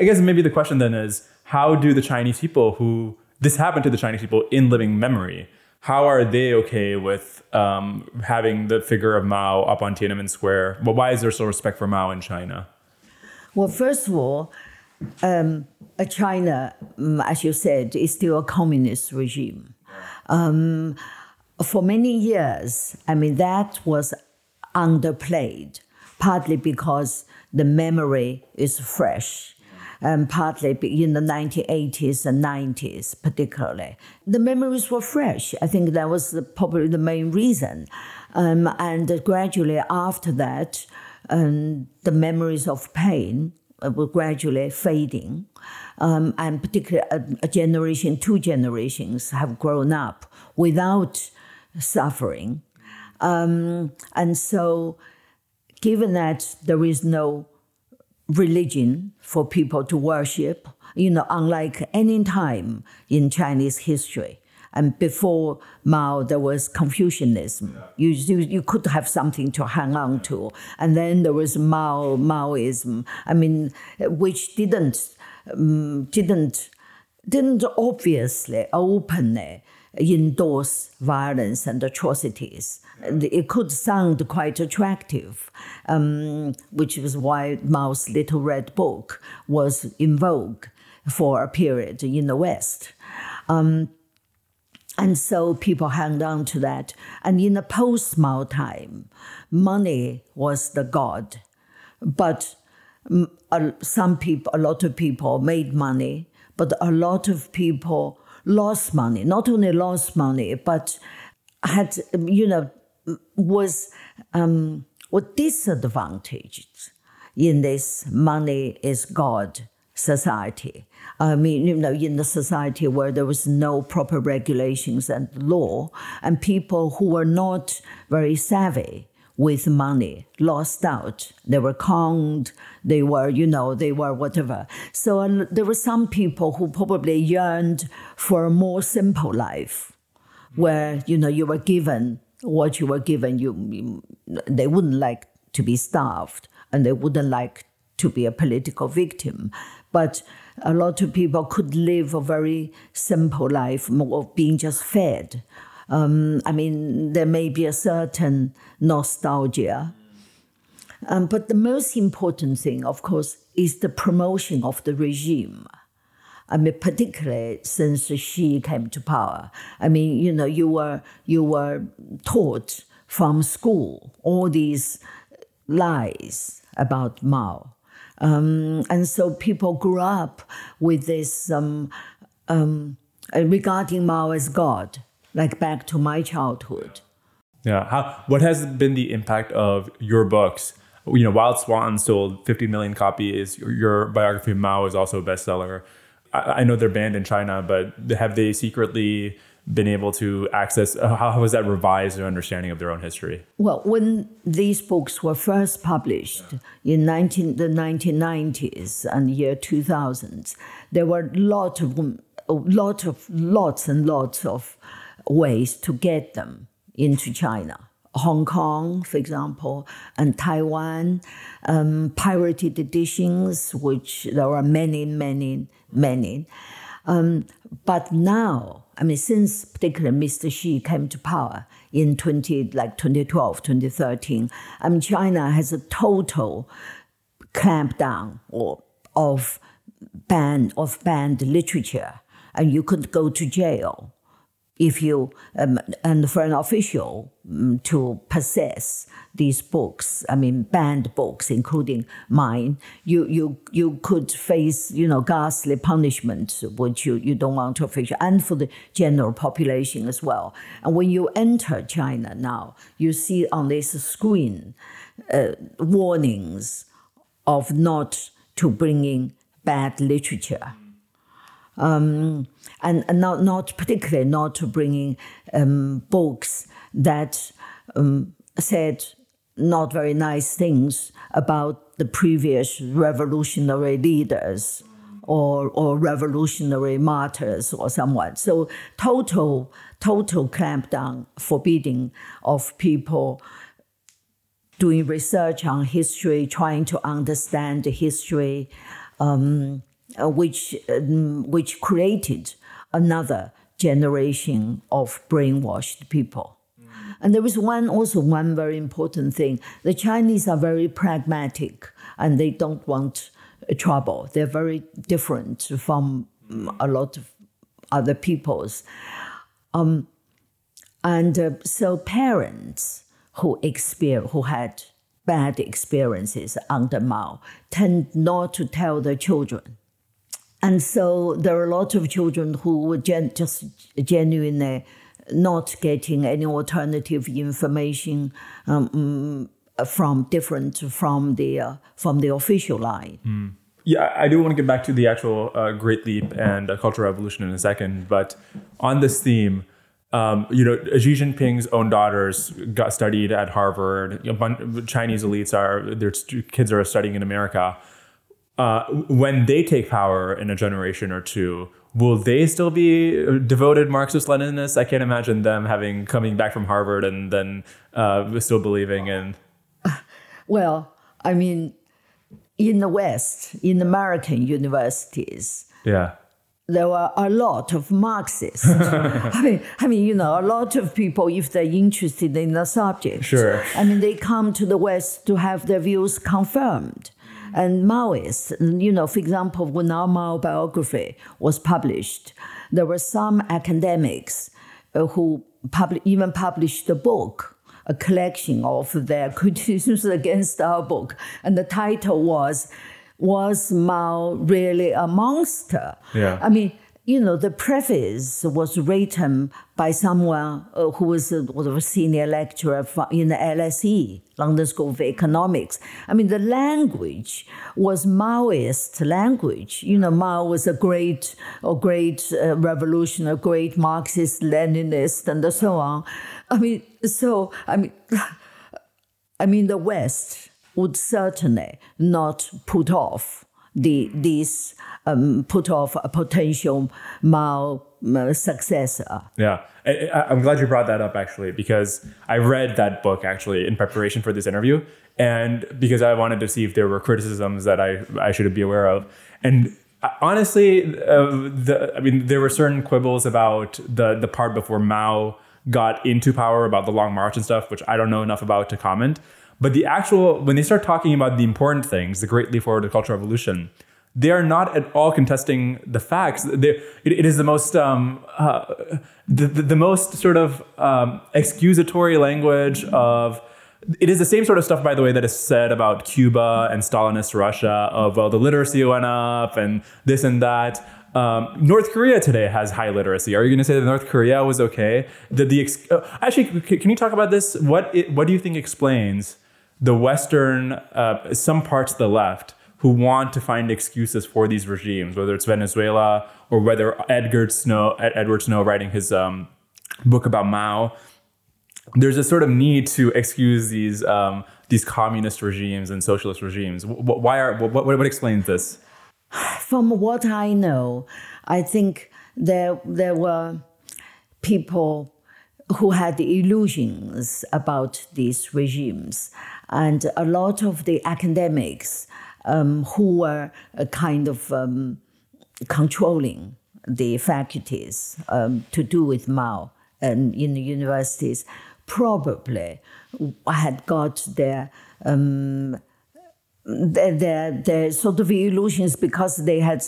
guess maybe the question then is, how do the Chinese people who this happened to the Chinese people in living memory, how are they okay with having the figure of Mao up on Tiananmen Square? Well, why is there so respect for Mao in China? Well, first of all, China, as you said, is still a communist regime. For many years, that was underplayed, partly because the memory is fresh. Partly in the 1980s and 90s, particularly. The memories were fresh. I think that was probably the main reason. And gradually after that, the memories of pain were gradually fading. And particularly a generation, two generations have grown up without suffering. And so given that there is no religion for people to worship, unlike any time in Chinese history. And before Mao, there was Confucianism. You could have something to hang on to. And then there was Maoism. Which didn't obviously, openly endorse violence and atrocities. It could sound quite attractive, which is why Mao's Little Red Book was in vogue for a period in the West. And so people hanged on to that. And in the post-Mao time, money was the god. But a lot of people made money, but a lot of people lost money, not only lost money, but had, was disadvantaged in this money is God society. In the society where there was no proper regulations and law, and people who were not very savvy with money lost out. They were conned, they were whatever. So there were some people who probably yearned for a more simple life where, you were given what you were given. They wouldn't like to be starved and they wouldn't like to be a political victim. But a lot of people could live a very simple life of being just fed. There may be a certain nostalgia. But the most important thing, of course, is the promotion of the regime. Particularly since Xi came to power. You were taught from school all these lies about Mao. And so people grew up with this regarding Mao as God, like back to my childhood. Yeah. What has been the impact of your books? Wild Swans sold 50 million copies. Your biography of Mao is also a bestseller. I know they're banned in China, but have they secretly been able to access? How has that revised their understanding of their own history? Well, when these books were first published in the 1990s and the year 2000, there were lots and lots of ways to get them into China. Hong Kong, for example, and Taiwan, pirated editions, which there are many. But now, since particularly Mr. Xi came to power in 2012, 2013, China has a total clampdown of banned literature, and you could go to jail if you and for an official to possess these books, banned books, including mine, you could face ghastly punishment, which you don't want to face, and for the general population as well. And when you enter China now, you see on this screen warnings of not to bringing bad literature. and not particularly not bringing books that said not very nice things about the previous revolutionary leaders or revolutionary martyrs or someone. So total clampdown, forbidding of people doing research on history, trying to understand the history, which created another generation of brainwashed people. And there is one very important thing. The Chinese are very pragmatic and they don't want trouble. They're very different from a lot of other peoples. So parents who had bad experiences under Mao tend not to tell their children. And so there are a lot of children who were just genuinely not getting any alternative information from the official line. Mm. Yeah, I do want to get back to the actual Great Leap and Cultural Revolution in a second, but on this theme, Xi Jinping's own daughters got studied at Harvard. A bunch of Chinese elites their kids are studying in America. When they take power in a generation or two, will they still be devoted Marxist-Leninists? I can't imagine them coming back from Harvard and then still believing in... Well, I mean, in the West, in American universities, there were a lot of Marxists. I mean, a lot of people, if they're interested in the subject, they come to the West to have their views confirmed. And Maoists, for example, when our Mao biography was published, there were some academics who even published a book, a collection of their criticisms against our book. And the title was Mao really a monster? Yeah. I mean, the preface was written by someone who was a senior lecturer in the LSE, London School of Economics. I mean, the language was Maoist language. Mao was a great revolution, a great Marxist, Leninist, and so on. The West would certainly not put off a potential Mao successor. Yeah, I'm glad you brought that up, actually, because I read that book, actually, in preparation for this interview, and because I wanted to see if there were criticisms that I should be aware of. And honestly, there were certain quibbles about the part before Mao got into power about the Long March and stuff, which I don't know enough about to comment. But when they start talking about the important things, the Great Leap Forward, the Cultural Revolution, they are not at all contesting the facts. It is the most the most sort of excusatory language of. It is the same sort of stuff, by the way, that is said about Cuba and Stalinist Russia of, well, the literacy went up and this and that. North Korea today has high literacy. Are you going to say that North Korea was okay? Actually, can you talk about this? What do you think explains the Western, some parts of the left, who want to find excuses for these regimes, whether it's Venezuela or whether Edward Snow writing his book about Mao? There's a sort of need to excuse these communist regimes and socialist regimes. What explains this? From what I know, I think there were people who had illusions about these regimes, and a lot of the academics who were kind of controlling the faculties to do with Mao and in the universities probably had got their their sort of illusions because they had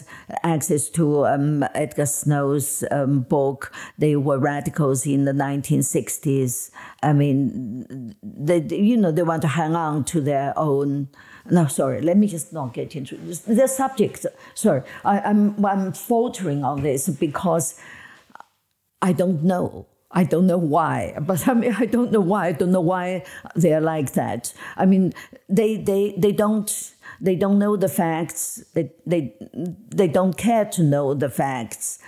access to Edgar Snow's book. They were radicals in the 1960s. I mean, they want to hang on to their own. No, sorry, let me just not get into this. The subject. Sorry, I'm faltering on this because I don't know. I don't know why, but I mean, I don't know why they're like that. I mean, they don't know the facts. They don't care to know the facts.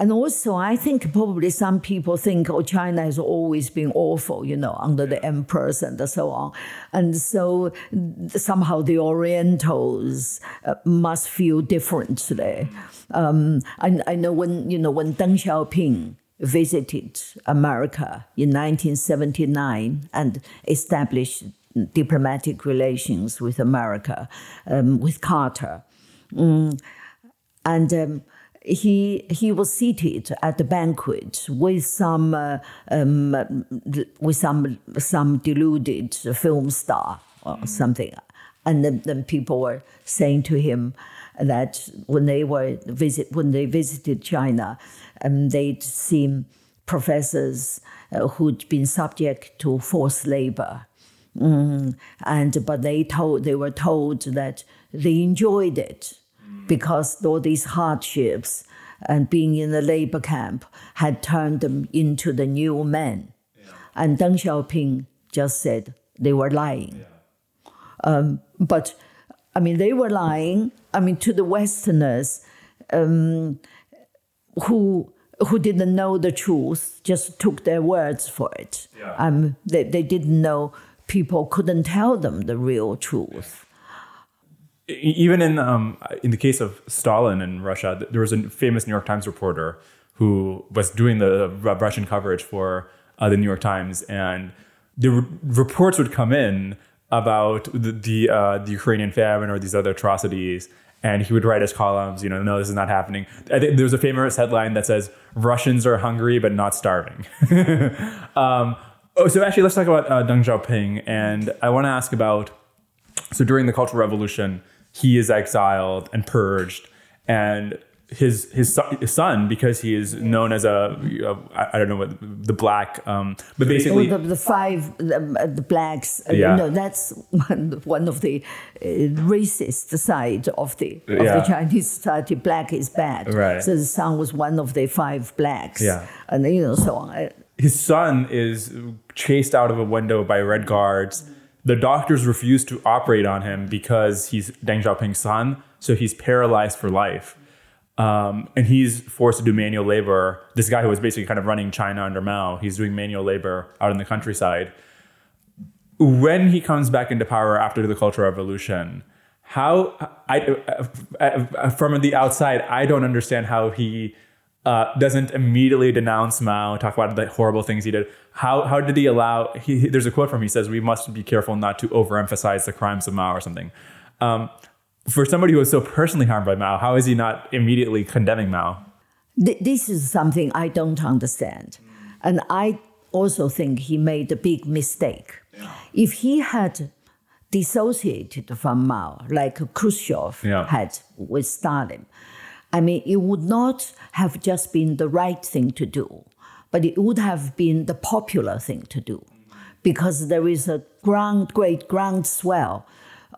And also, I think probably some people think, oh, China has always been awful, you know, under the emperors and so on. And so somehow the Orientals must feel differently. I know when Deng Xiaoping visited America in 1979 and established diplomatic relations with America, with Carter. He was seated at the banquet with some deluded film star or something, and then people were saying to him that when they visited China, they'd seen professors who'd been subject to forced labor, but they were told that they enjoyed it. Because all these hardships and being in the labor camp had turned them into the new men. Yeah. And Deng Xiaoping just said they were lying. Yeah. But, I mean, they were lying, I mean, to the Westerners who didn't know the truth, just took their words for it. Yeah. They didn't know people couldn't tell them the real truth. Yeah. Even in the case of Stalin in Russia, there was a famous New York Times reporter who was doing the Russian coverage for the New York Times, and the reports would come in about the Ukrainian famine or these other atrocities, and he would write his columns, you know, no, this is not happening. I think there was a famous headline that says, Russians are hungry but not starving. So actually, let's talk about Deng Xiaoping, and I want to ask about, so during the Cultural Revolution, he is exiled and purged, and his son, because he is known as I don't know what the black, but basically the blacks. Yeah. No, that's one of the racist side of the Chinese society. Black is bad. Right. So the son was one of the five blacks. Yeah. And so on. His son is chased out of a window by Red Guards. The doctors refuse to operate on him because he's Deng Xiaoping's son, so he's paralyzed for life. And he's forced to do manual labor. This guy who was basically kind of running China under Mao, he's doing manual labor out in the countryside. When he comes back into power after the Cultural Revolution, from the outside, I don't understand how he doesn't immediately denounce Mao, talk about the horrible things he did. How did he allow... there's a quote from him, he says, we must be careful not to overemphasize the crimes of Mao or something. For somebody who was so personally harmed by Mao, how is he not immediately condemning Mao? This is something I don't understand. And I also think he made a big mistake. If he had dissociated from Mao, like Khrushchev had with Stalin, I mean, it would not have just been the right thing to do, but it would have been the popular thing to do, because there is a great groundswell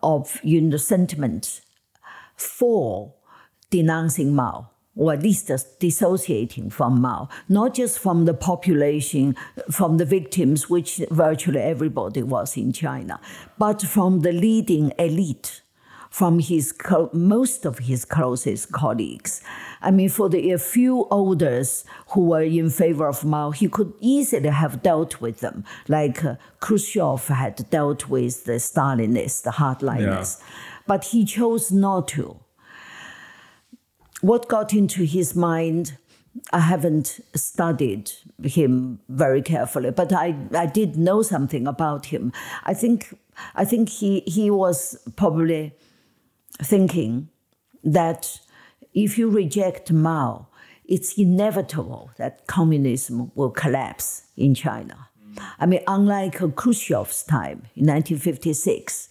of sentiment for denouncing Mao, or at least dissociating from Mao, not just from the population, from the victims, which virtually everybody was in China, but from the leading elite, from most of his closest colleagues. I mean, for a few elders who were in favor of Mao, he could easily have dealt with them, like Khrushchev had dealt with the Stalinists, the hardliners. Yeah. But he chose not to. What got into his mind, I haven't studied him very carefully, but I did know something about him. I think he was probably thinking that if you reject Mao, it's inevitable that communism will collapse in China. I mean, unlike Khrushchev's time in 1956,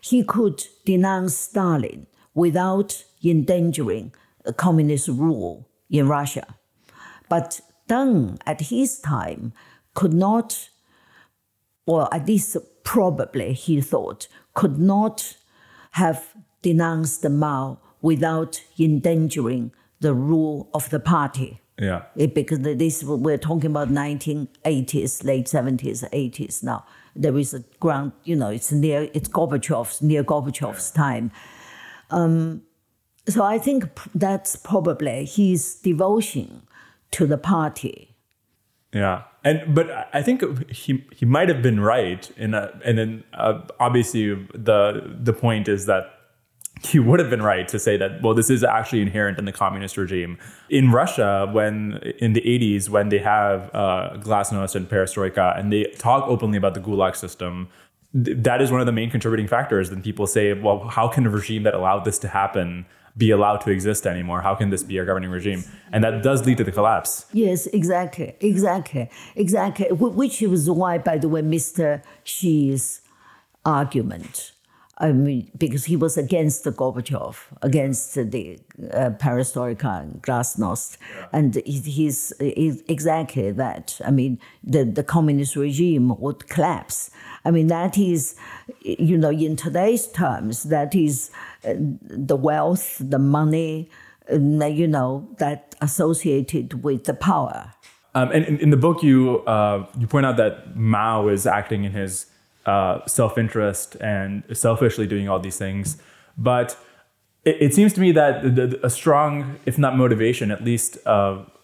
he could denounce Stalin without endangering communist rule in Russia. But Deng, at his time, could not, or at least probably he thought, could not have denounced Mao without endangering the rule of the party. Yeah. Because this, we're talking about 1980s, late 70s, 80s now. There is a ground, you know, it's Gorbachev's, near Gorbachev's time. So I think that's probably his devotion to the party. Yeah. But I think he might have been right. And then obviously the point is that he would have been right to say that, well, this is actually inherent in the communist regime. In Russia, in the 80s, when they have glasnost and perestroika, and they talk openly about the Gulag system, that is one of the main contributing factors. Then people say, well, how can a regime that allowed this to happen be allowed to exist anymore? How can this be a governing regime? And that does lead to the collapse. Yes, exactly. Which was why, by the way, Mr. Xi's argument, I mean, because he was against the Gorbachev, against the perestroika and glasnost. And he's exactly that. I mean, the communist regime would collapse. I mean, that is, you know, in today's terms, that is the wealth, the money, you know, that associated with the power. And in the book, you point out that Mao is acting in his self-interest and selfishly doing all these things. But it seems to me that a strong, if not motivation, at least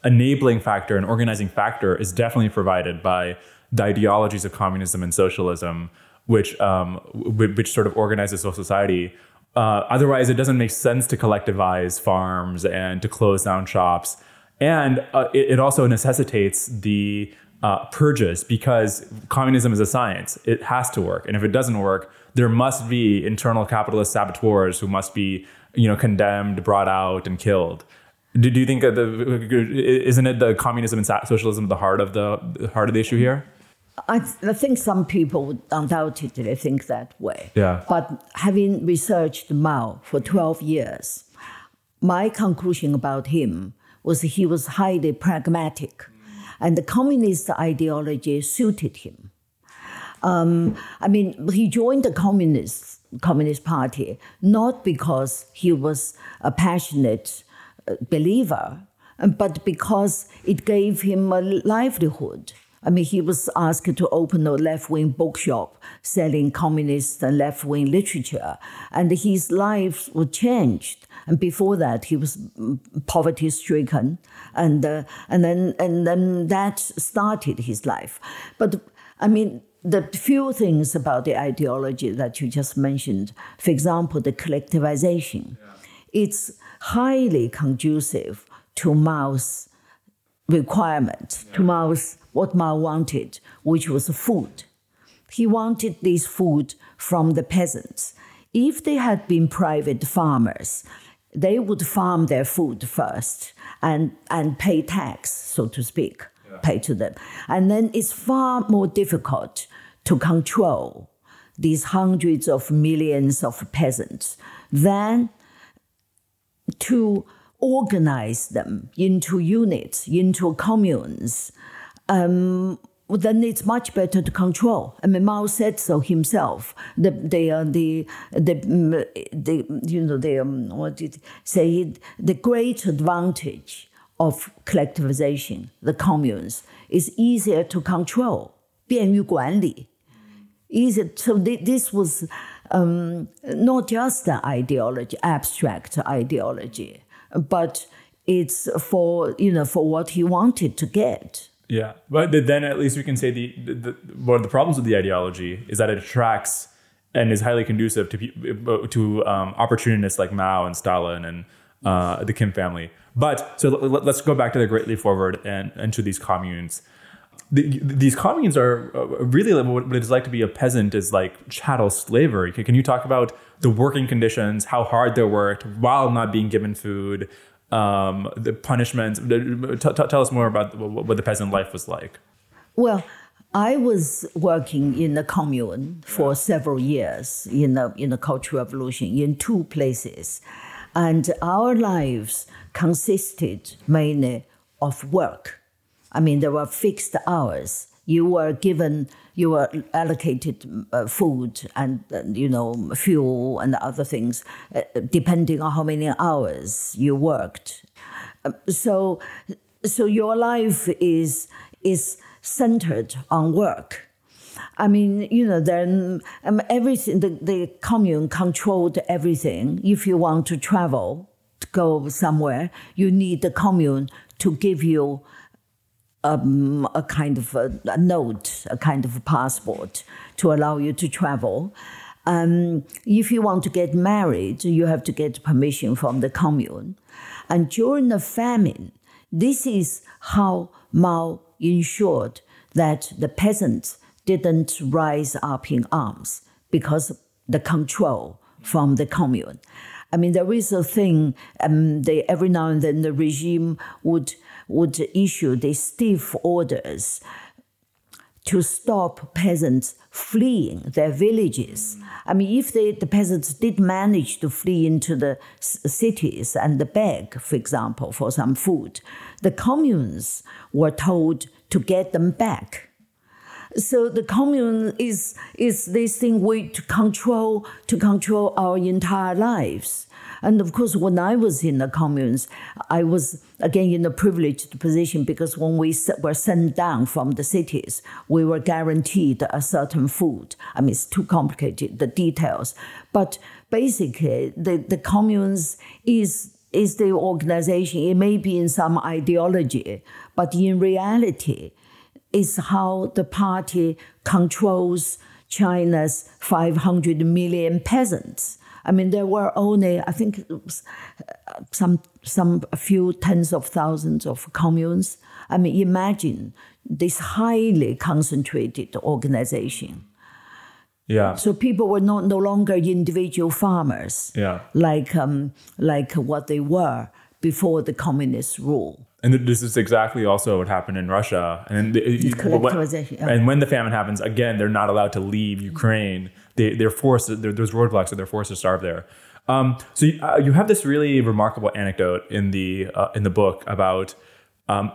enabling factor and organizing factor is definitely provided by the ideologies of communism and socialism, which sort of organizes whole society. Otherwise, it doesn't make sense to collectivize farms and to close down shops. And it also necessitates the purges, because communism is a science. It has to work. And if it doesn't work, there must be internal capitalist saboteurs who must be, you know, condemned, brought out, and killed. Do you think that isn't it the communism and socialism the heart of the issue here? I think some people would undoubtedly think that way. Yeah. But having researched Mao for 12 years, my conclusion about him was he was highly pragmatic. And the communist ideology suited him. I mean, he joined the Communist Party not because he was a passionate believer, but because it gave him a livelihood. I mean, he was asked to open a left-wing bookshop selling communist and left-wing literature, and his life was changed. And before that, he was poverty-stricken, and then that started his life. But I mean, the few things about the ideology that you just mentioned, for example, the collectivization, it's highly conducive to Mao's requirement, to Mao's what Mao wanted, which was food. He wanted this food from the peasants. If they had been private farmers, they would farm their food first and pay tax, so to speak, pay to them. And then it's far more difficult to control these hundreds of millions of peasants than to organize them into units, into communes. Then it's much better to control. I mean, Mao said so himself. The great advantage of collectivization, the communes, is easier to control. 便于管理. So this was not just an ideology, abstract ideology, but it's for what he wanted to get. Yeah, but then at least we can say one of the problems with the ideology is that it attracts and is highly conducive to opportunists like Mao and Stalin and the Kim family. But so let's go back to the Great Leap Forward and to these communes. These communes are really what it's like to be a peasant is like chattel slavery. Can you talk about the working conditions, how hard they worked while not being given food? The punishments. Tell us more about what the peasant life was like. Well, I was working in a commune for several years in the Cultural Revolution in two places, and our lives consisted mainly of work. I mean, there were fixed hours. You were allocated food and you know, fuel and other things, depending on how many hours you worked. So So your life is centered on work. I mean, you know, then everything, the commune controlled everything. If you want to travel, to go somewhere, you need the commune to give you a kind of a note, a kind of a passport to allow you to travel. If you want to get married, you have to get permission from the commune. And during the famine, this is how Mao ensured that the peasants didn't rise up in arms because of the control from the commune. I mean, there is a thing, every now and then the regime would issue these stiff orders to stop peasants fleeing their villages. I mean, if the peasants did manage to flee into the cities and beg, for example, for some food, the communes were told to get them back. So the commune is this thing we to control our entire lives. And of course, when I was in the communes, I was again in a privileged position because when we were sent down from the cities, we were guaranteed a certain food. I mean, it's too complicated, the details. But basically, the communes is the organization. It may be in some ideology, but in reality, it's how the party controls China's 500 million peasants. I mean, there were only, I think, a few tens of thousands of communes. I mean, imagine this highly concentrated organization. Yeah. So people were no longer individual farmers. Yeah. Like what they were before the communist rule. And this is exactly also what happened in Russia. And when the famine happens, again, they're not allowed to leave Ukraine. They're forced. There's roadblocks, so they're forced to starve there. So you have this really remarkable anecdote in the book about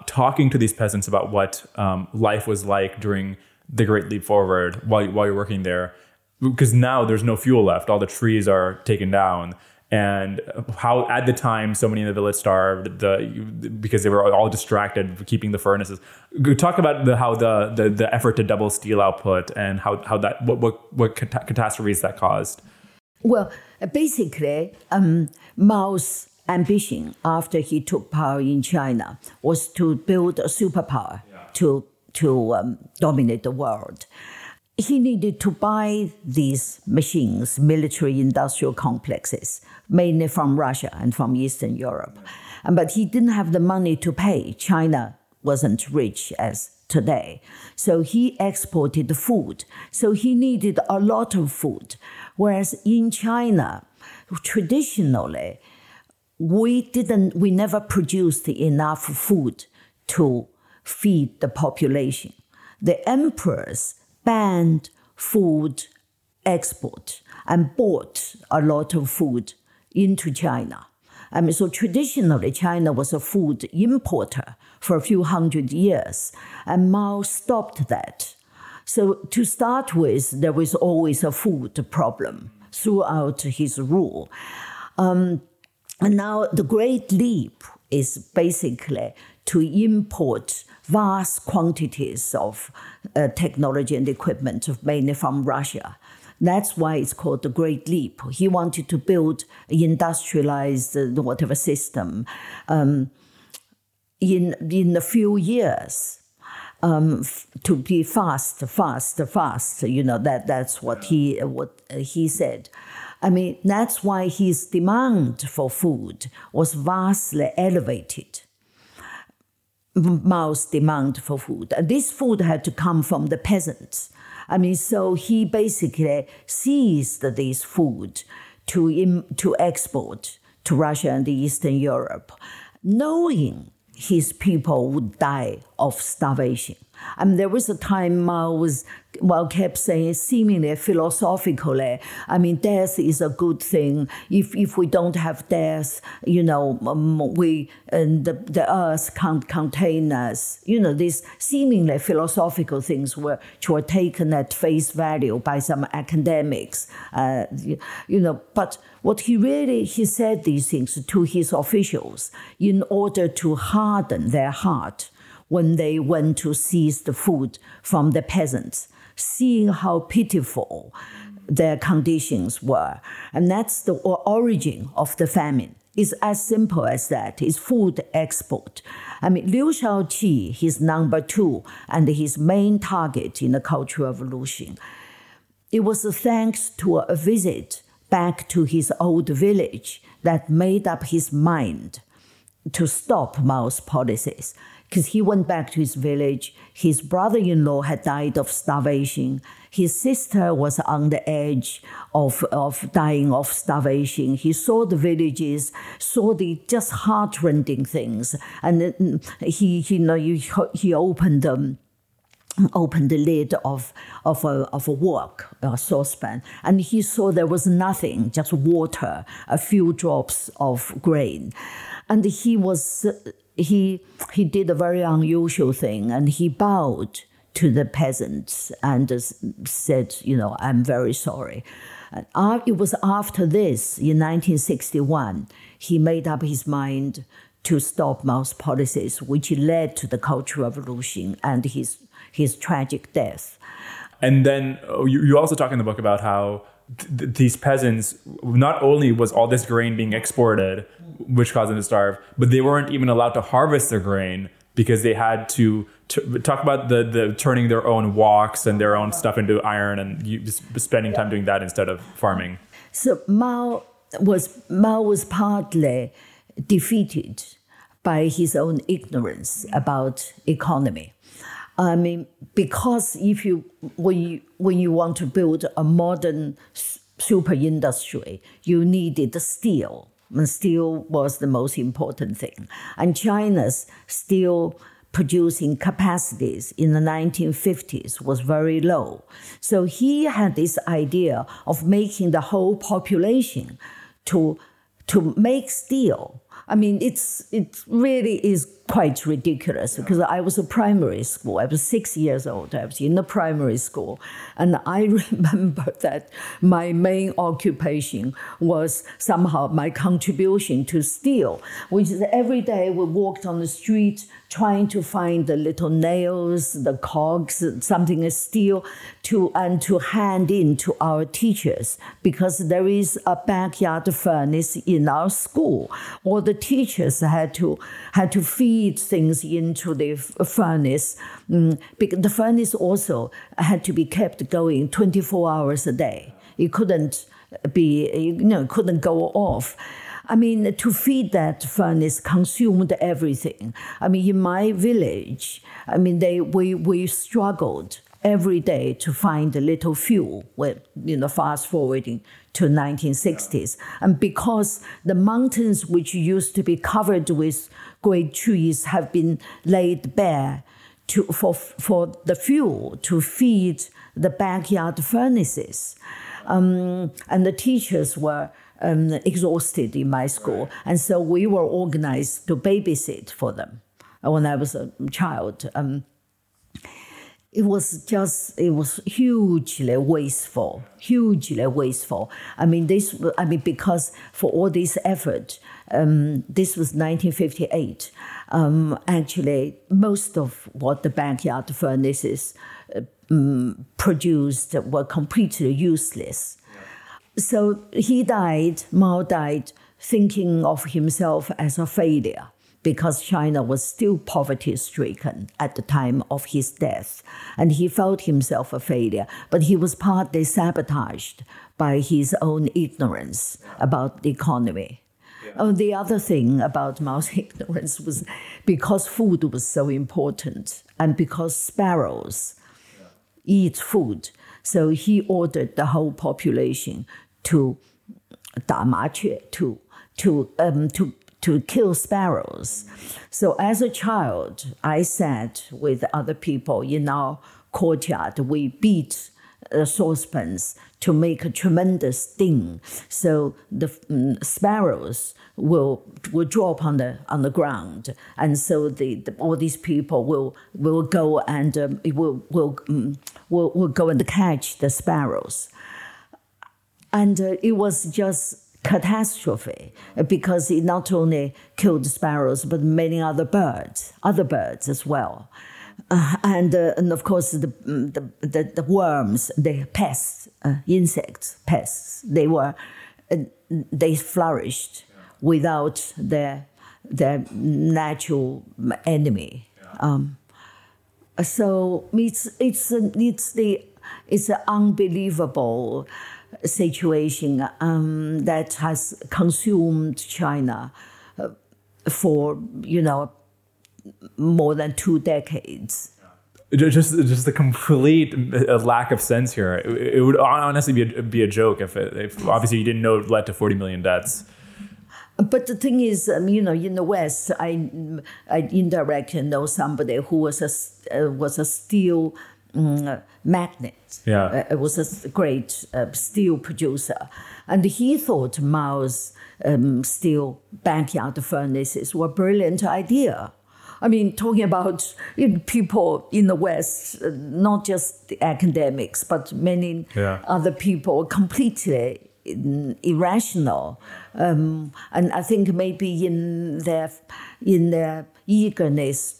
talking to these peasants about what life was like during the Great Leap Forward while you're working there, because now there's no fuel left. All the trees are taken down. And how at the time so many in the village starved because they were all distracted keeping the furnaces. Talk about how the effort to double steel output and what catastrophes that caused. Well, basically, Mao's ambition after he took power in China was to build a superpower to dominate the world. He needed to buy these machines, military industrial complexes, mainly from Russia and from Eastern Europe. But he didn't have the money to pay. China wasn't rich as today. So he exported food. So he needed a lot of food. Whereas in China, traditionally, we never produced enough food to feed the population. The emperors banned food export and bought a lot of food into China. I mean, so traditionally, China was a food importer for a few hundred years, and Mao stopped that. So to start with, there was always a food problem throughout his rule. And now the Great Leap is basically to import vast quantities of technology and equipment, mainly from Russia. That's why it's called the Great Leap. He wanted to build an industrialized whatever system. In a few years, to be fast. You know that's what he said. I mean, that's why his demand for food was vastly elevated. Mao's demand for food. And this food had to come from the peasants. I mean, so he basically seized this food to export to Russia and Eastern Europe, knowing his people would die of starvation. There was a time Mao was, kept saying seemingly philosophically, death is a good thing. If we don't have death, the earth can't contain us. These seemingly philosophical things which were taken at face value by some academics. But what he said these things to his officials in order to harden their heart when they went to seize the food from the peasants, seeing how pitiful their conditions were. And that's the origin of the famine. It's as simple as that. It's food export. Liu Shaoqi, his number 2 and his main target in the Cultural Revolution, it was thanks to a visit back to his old village that made up his mind to stop Mao's policies. Because he went back to his village, his brother-in-law had died of starvation, his sister was on the edge of dying of starvation. He saw the villages, saw the just heart-rending things, and he opened them. Opened the lid of a wok, a saucepan, and he saw there was nothing, just water, a few drops of grain, and he did a very unusual thing, and he bowed to the peasants and said, I'm very sorry. It was after this, in 1961, he made up his mind to stop Mao's policies, which led to the Cultural Revolution and his tragic death. And then you also talk in the book about how these peasants, not only was all this grain being exported, which caused them to starve, but they weren't even allowed to harvest their grain because they had to talk about the turning their own woks and their own stuff into iron and spending time doing that instead of farming. So Mao was partly defeated by his own ignorance about economy. Because when you want to build a modern super industry, you needed steel. And steel was the most important thing. And China's steel producing capacities in the 1950s was very low. So he had this idea of making the whole population to make steel. It really is quite ridiculous, because I was in primary school. I was 6 years old. I was in the primary school. And I remember that my main occupation was somehow my contribution to steel, which is every day we walked on the street trying to find the little nails, the cogs, something of steel to hand in to our teachers, because there is a backyard furnace in our school. All the teachers had to feed things into the furnace. The furnace also had to be kept going 24 hours a day. It couldn't be, couldn't go off. To feed that furnace consumed everything. In my village, we struggled every day to find a little fuel. Fast forwarding to 1960s. And because the mountains which used to be covered with great trees have been laid bare for the fuel to feed the backyard furnaces. And the teachers were exhausted in my school. And so we were organized to babysit for them when I was a child. It was hugely wasteful, because for all this effort, this was 1958. Actually, most of what the backyard furnaces produced were completely useless. So Mao died thinking of himself as a failure, because China was still poverty-stricken at the time of his death. And he felt himself a failure, but he was partly sabotaged by his own ignorance about the economy. Yeah. The other thing about Mao's ignorance was because food was so important and because sparrows eat food, so he ordered the whole population to 打麻雀, to to kill sparrows. So as a child, I sat with other people in our courtyard. We beat saucepans to make a tremendous ding, so the sparrows will drop on the ground, and so the all these people will go and will go and catch the sparrows, and it was just catastrophe, because it not only killed sparrows but many other birds as well. And of course the worms, the pests, insects, they were they flourished without their natural enemy. So it's an unbelievable situation that has consumed China for more than 2 decades. Just the complete lack of sense here. It would honestly be a joke if obviously you didn't know it led to 40 million deaths. But the thing is, in the West, I indirectly know somebody who was a steel magnet. Yeah, it was a great steel producer, and he thought Mao's steel backyard furnaces were a brilliant idea. I mean, talking about people in the West, not just the academics, but many other people, completely irrational. And I think maybe in their eagerness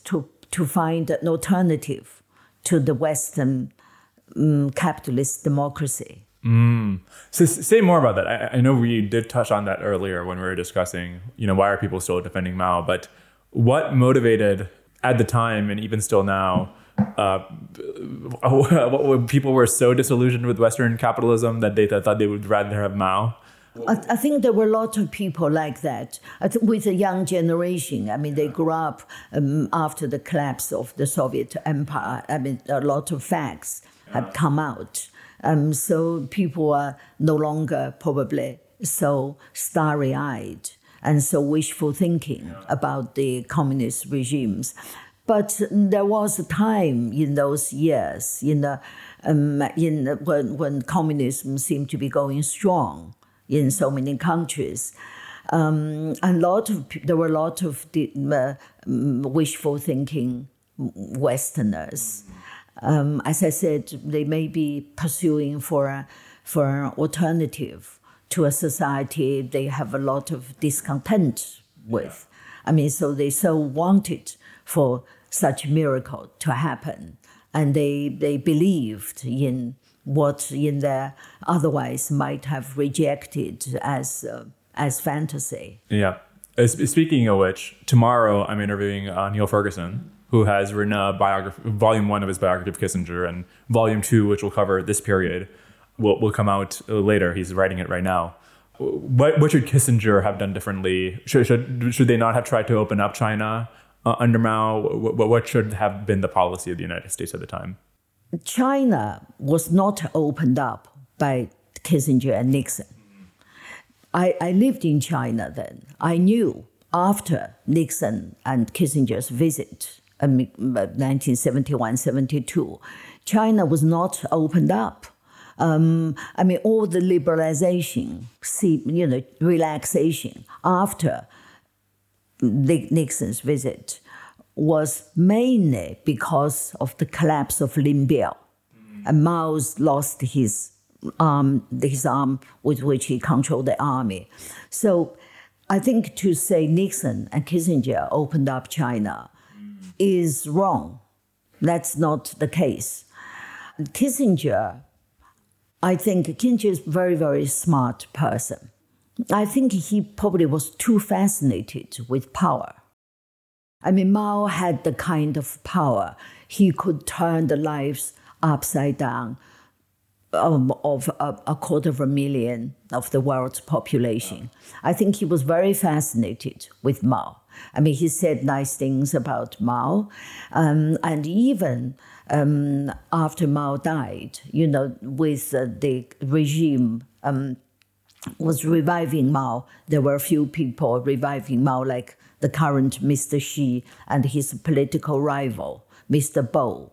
to find an alternative to the Western capitalist democracy. So say more about that. I know we did touch on that earlier when we were discussing, why are people still defending Mao, but what motivated at the time and even still now, people were so disillusioned with Western capitalism that they thought they would rather have Mao? I think there were a lot of people like that. With the young generation, they grew up after the collapse of the Soviet Empire. A lot of facts have come out. So people are no longer probably so starry-eyed and so wishful thinking about the communist regimes. But there was a time in those years when communism seemed to be going strong in so many countries. There were a lot of wishful thinking Westerners. As I said, they may be pursuing for an alternative to a society they have a lot of discontent with. So they so wanted for such a miracle to happen. And they believed in what in their otherwise might have rejected as fantasy. Yeah. Speaking of which, tomorrow I'm interviewing Neil Ferguson, who has written a biography, volume 1 of his biography of Kissinger, and volume 2, which will cover this period, will come out later. He's writing it right now. What should Kissinger have done differently? Should they not have tried to open up China under Mao? What should have been the policy of the United States at the time? China was not opened up by Kissinger and Nixon. I lived in China then. I knew after Nixon and Kissinger's visit in 1971-72, China was not opened up. All the liberalization, relaxation after Nixon's visit was mainly because of the collapse of Lin Biao. And Mao's lost his arm with which he controlled the army. So I think to say Nixon and Kissinger opened up China is wrong. That's not the case. Kissinger is a very, very smart person. I think he probably was too fascinated with power. Mao had the kind of power. He could turn the lives upside down of a 250 million of the world's population. I think he was very fascinated with Mao. He said nice things about Mao. And even after Mao died, with the regime was reviving Mao. There were a few people reviving Mao, like the current Mr. Xi and his political rival, Mr. Bo,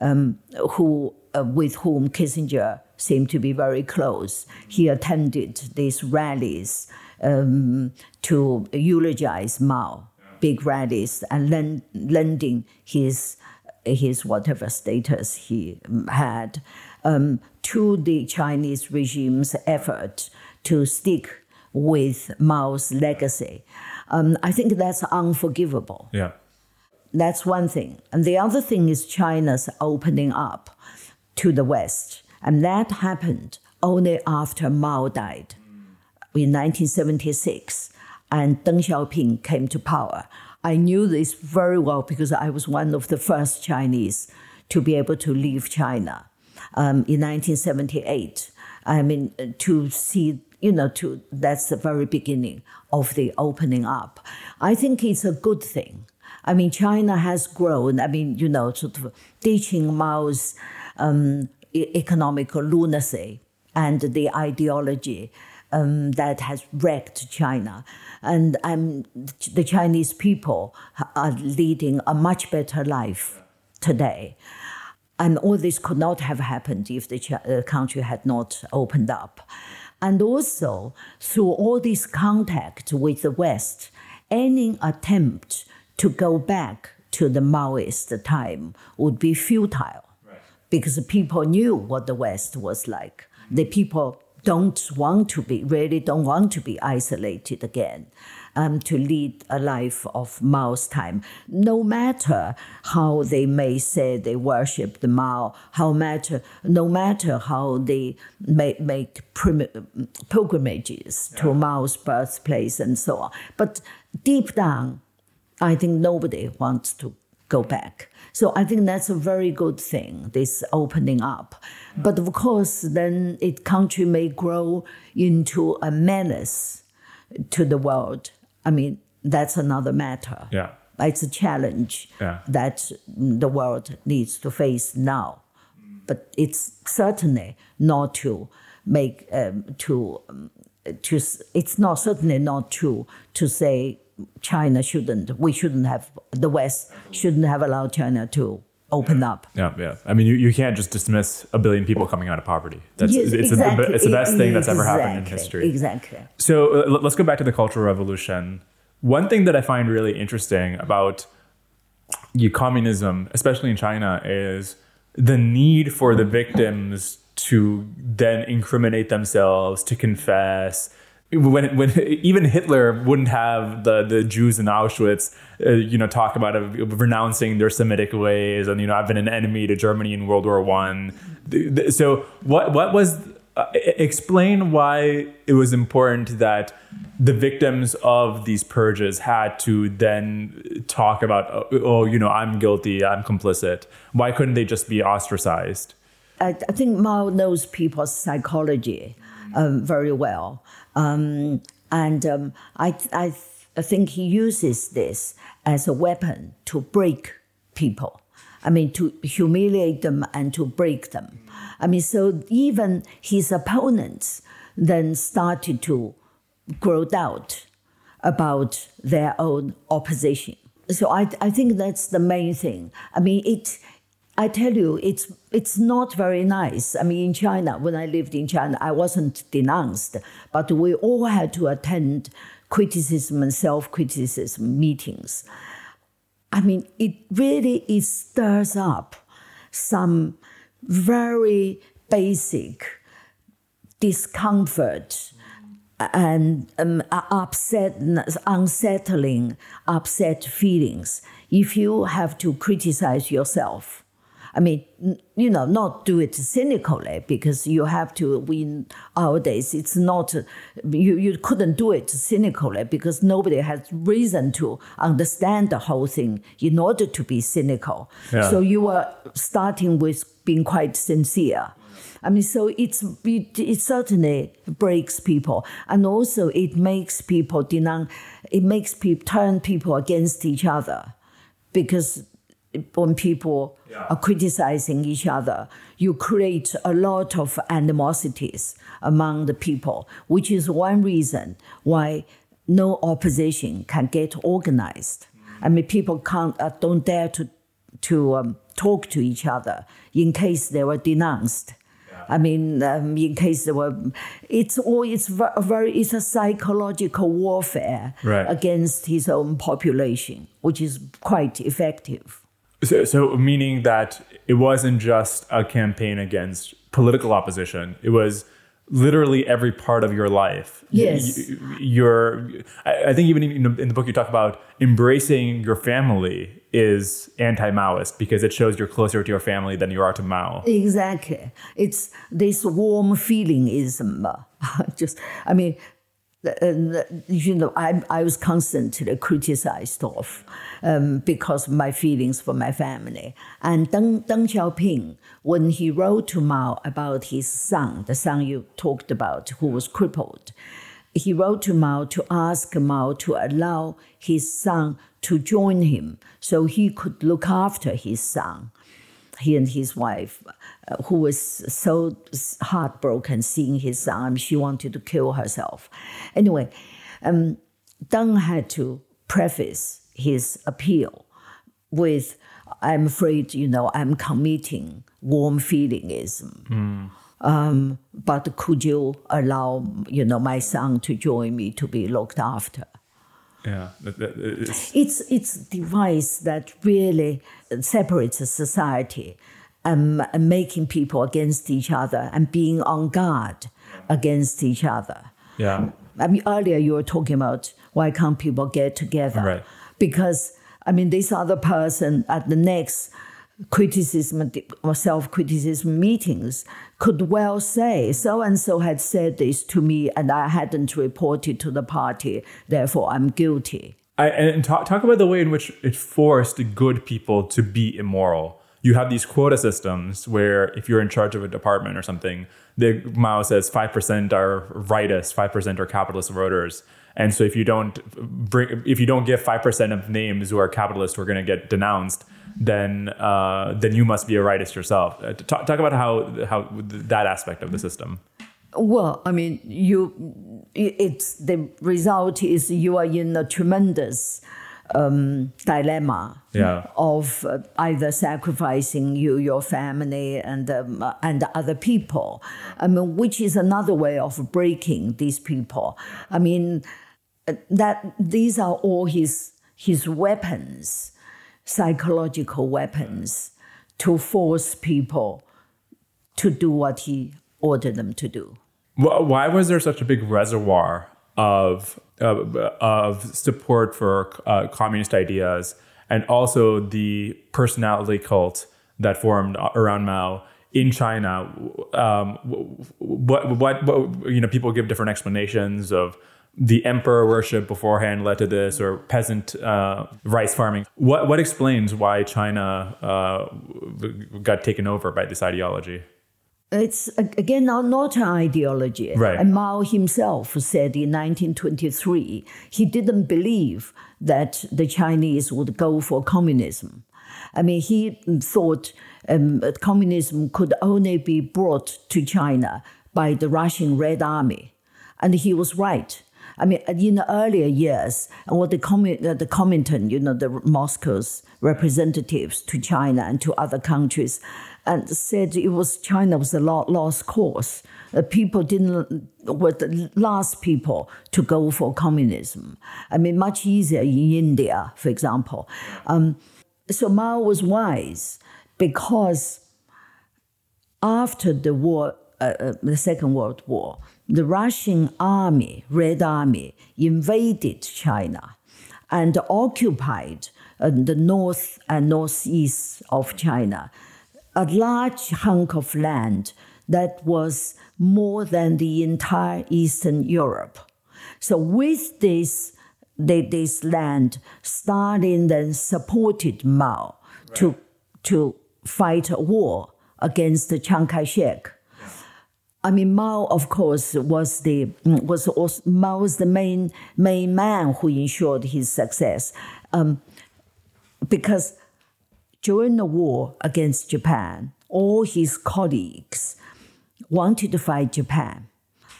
with whom Kissinger seemed to be very close. He attended these rallies to eulogize Mao, big rallies, and lending his whatever status he had to the Chinese regime's effort to stick with Mao's legacy. I think that's unforgivable. Yeah. That's one thing. And the other thing is China's opening up to the West. And that happened only after Mao died in 1976 and Deng Xiaoping came to power. I knew this very well because I was one of the first Chinese to be able to leave China in 1978. I mean, to see, you know, that's the very beginning of the opening up. I think it's a good thing. I mean, China has grown. I mean, you know, sort of ditching Mao's economic lunacy and the ideology that has wrecked China. And the Chinese people are leading a much better life today. And all this could not have happened if the country had not opened up. And also, through all this contact with the West, any attempt to go back to the Maoist time would be futile, right? Because people knew what the West was like. The people really don't want to be isolated again, to lead a life of Mao's time. No matter how they may say they worship the Mao, no matter how they may make pilgrimages to Mao's birthplace and so on. But deep down, I think nobody wants to go back. So I think that's a very good thing, this opening up. But of course, then the country may grow into a menace to the world. I mean, that's another matter. Yeah. It's a challenge that the world needs to face now. But it's certainly not to make, to say, the West shouldn't have allowed China to open up. Yeah, yeah. I mean, you can't just dismiss a billion people coming out of poverty. It's the best thing that's ever happened in history. Exactly. So let's go back to the Cultural Revolution. One thing that I find really interesting about communism, especially in China, is the need for the victims to then incriminate themselves, to confess. When even Hitler wouldn't have the Jews in Auschwitz, talk about renouncing their Semitic ways, and I've been an enemy to Germany in World War I. So what was? Explain why it was important that the victims of these purges had to then talk about, I'm guilty, I'm complicit. Why couldn't they just be ostracized? I think Mao knows people's psychology very well. I think he uses this as a weapon to break people. I mean, to humiliate them and to break them. I mean, so even his opponents then started to grow doubt about their own opposition. So I think that's the main thing. I mean, it's not very nice. I mean, in China, when I lived in China, I wasn't denounced, but we all had to attend criticism and self-criticism meetings. I mean, it really stirs up some very basic discomfort and upset feelings if you have to criticize yourself. I mean, not do it cynically, because you have to win nowadays. It's not, you couldn't do it cynically because nobody has reason to understand the whole thing in order to be cynical. Yeah. So you were starting with being quite sincere. I mean, so it certainly breaks people, and also it makes people turn people against each other, because when people are criticizing each other, you create a lot of animosities among the people, which is one reason why no opposition can get organized. I mean, people can't, don't dare to talk to each other in case they were denounced. I mean, in case there were, it's a psychological warfare against his own population, which is quite effective. So meaning that it wasn't just a campaign against political opposition; it was literally every part of your life. Yes, I think even in the book you talk about embracing your family is anti-Maoist because it shows you're closer to your family than you are to Mao. Exactly. It's this warm feelingism. Just, I mean, you know, I was constantly criticized of because of my feelings for my family. And Deng Xiaoping, when he wrote to Mao about his son, the son you talked about who was crippled, he wrote to Mao to ask Mao to allow his son to join him so he could look after his son, he and his wife, who was so heartbroken seeing his son. She wanted to kill herself. Anyway, Deng had to preface his appeal with, I'm afraid, you know, I'm committing warm feelingism. Mm. But could you allow, you know, my son to join me to be looked after? Yeah, it's a device that really separates a society, and making people against each other and being on guard against each other. Yeah, I mean, earlier you were talking about why can't people get together? Right. Because I mean, this other person at the next criticism or self-criticism meetings could well say, so-and-so had said this to me and I hadn't reported to the party, therefore I'm guilty. And talk about the way in which it forced good people to be immoral. You have these quota systems where if you're in charge of a department or something, Mao says 5% are rightists, 5% are capitalist voters. And so if you don't give 5% of names who are capitalists who are going to get denounced, then you must be a rightist yourself. Talk about how that aspect of the system. Well, I mean, the result is you are in a tremendous dilemma of either sacrificing your family, and other people. I mean, which is another way of breaking these people. I mean, that these are all his weapons, psychological weapons, to force people to do what he ordered them to do. Why was there such a big reservoir of support for communist ideas, and also the personality cult that formed around Mao in China? What you know, people give different explanations of the emperor worship beforehand led to this, or peasant rice farming. What explains why China got taken over by this ideology? It's, again, not an ideology. Right. And Mao himself said in 1923, he didn't believe that the Chinese would go for communism. I mean, he thought communism could only be brought to China by the Russian Red Army. And he was right. I mean, in the earlier years, what the Comintern, you know, the Moscow's representatives to China and to other countries, and said China was a lost cause. People were the last people to go for communism. I mean, much easier in India, for example. So Mao was wise, because after the war, the Second World War, the Russian army, Red Army, invaded China and occupied the north and northeast of China, a large hunk of land that was more than the entire Eastern Europe. So with this land, Stalin then supported Mao to fight a war against Chiang Kai-shek. I mean, Mao, of course, was the main man who ensured his success, because during the war against Japan, all his colleagues wanted to fight Japan.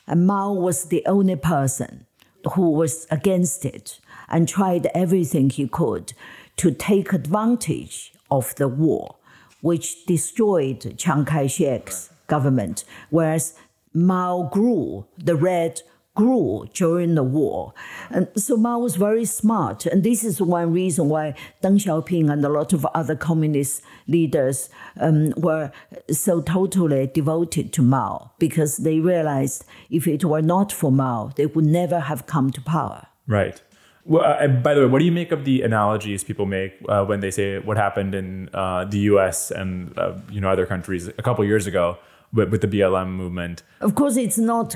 And Mao was the only person who was against it and tried everything he could to take advantage of the war, which destroyed Chiang Kai-shek's government, whereas Mao grew, the red grew during the war. And so Mao was very smart. And this is one reason why Deng Xiaoping and a lot of other communist leaders were so totally devoted to Mao, because they realized if it were not for Mao, they would never have come to power. Right. Well, by the way, what do you make of the analogies people make when they say what happened in the U.S. and other countries a couple years ago with the BLM movement? Of course, it's not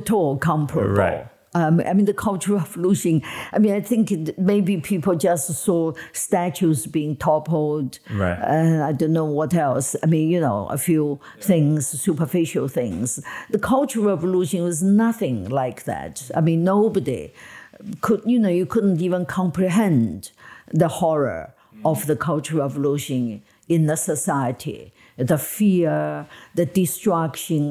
at all comparable. Right. The Cultural Revolution. I think maybe people just saw statues being toppled. Right. I don't know what else. A few things, superficial things. The Cultural Revolution was nothing like that. Nobody could, you couldn't even comprehend the horror of the Cultural Revolution in the society. The fear, the destruction.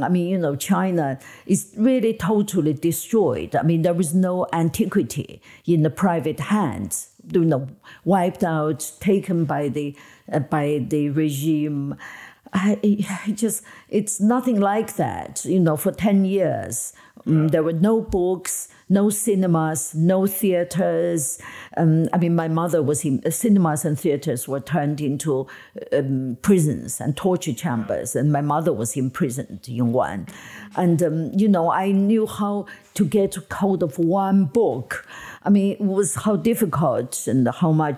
China is really totally destroyed. There is no antiquity in the private hands. Wiped out, taken by the regime. It's nothing like that. For 10 years, there were no books, no cinemas, no theaters. My mother was in cinemas and theaters were turned into prisons and torture chambers. And my mother was imprisoned in one. And, I knew how to get hold of one book. It was how difficult and how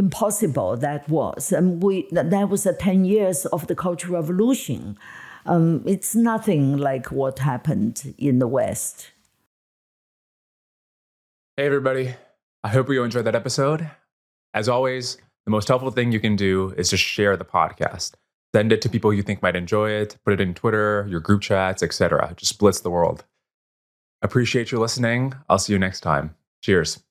impossible that was. And that was the 10 years of the Cultural Revolution. It's nothing like what happened in the West. Hey, everybody. I hope you enjoyed that episode. As always, the most helpful thing you can do is just share the podcast. Send it to people you think might enjoy it. Put it in Twitter, your group chats, etc. Just blitz the world. Appreciate you listening. I'll see you next time. Cheers.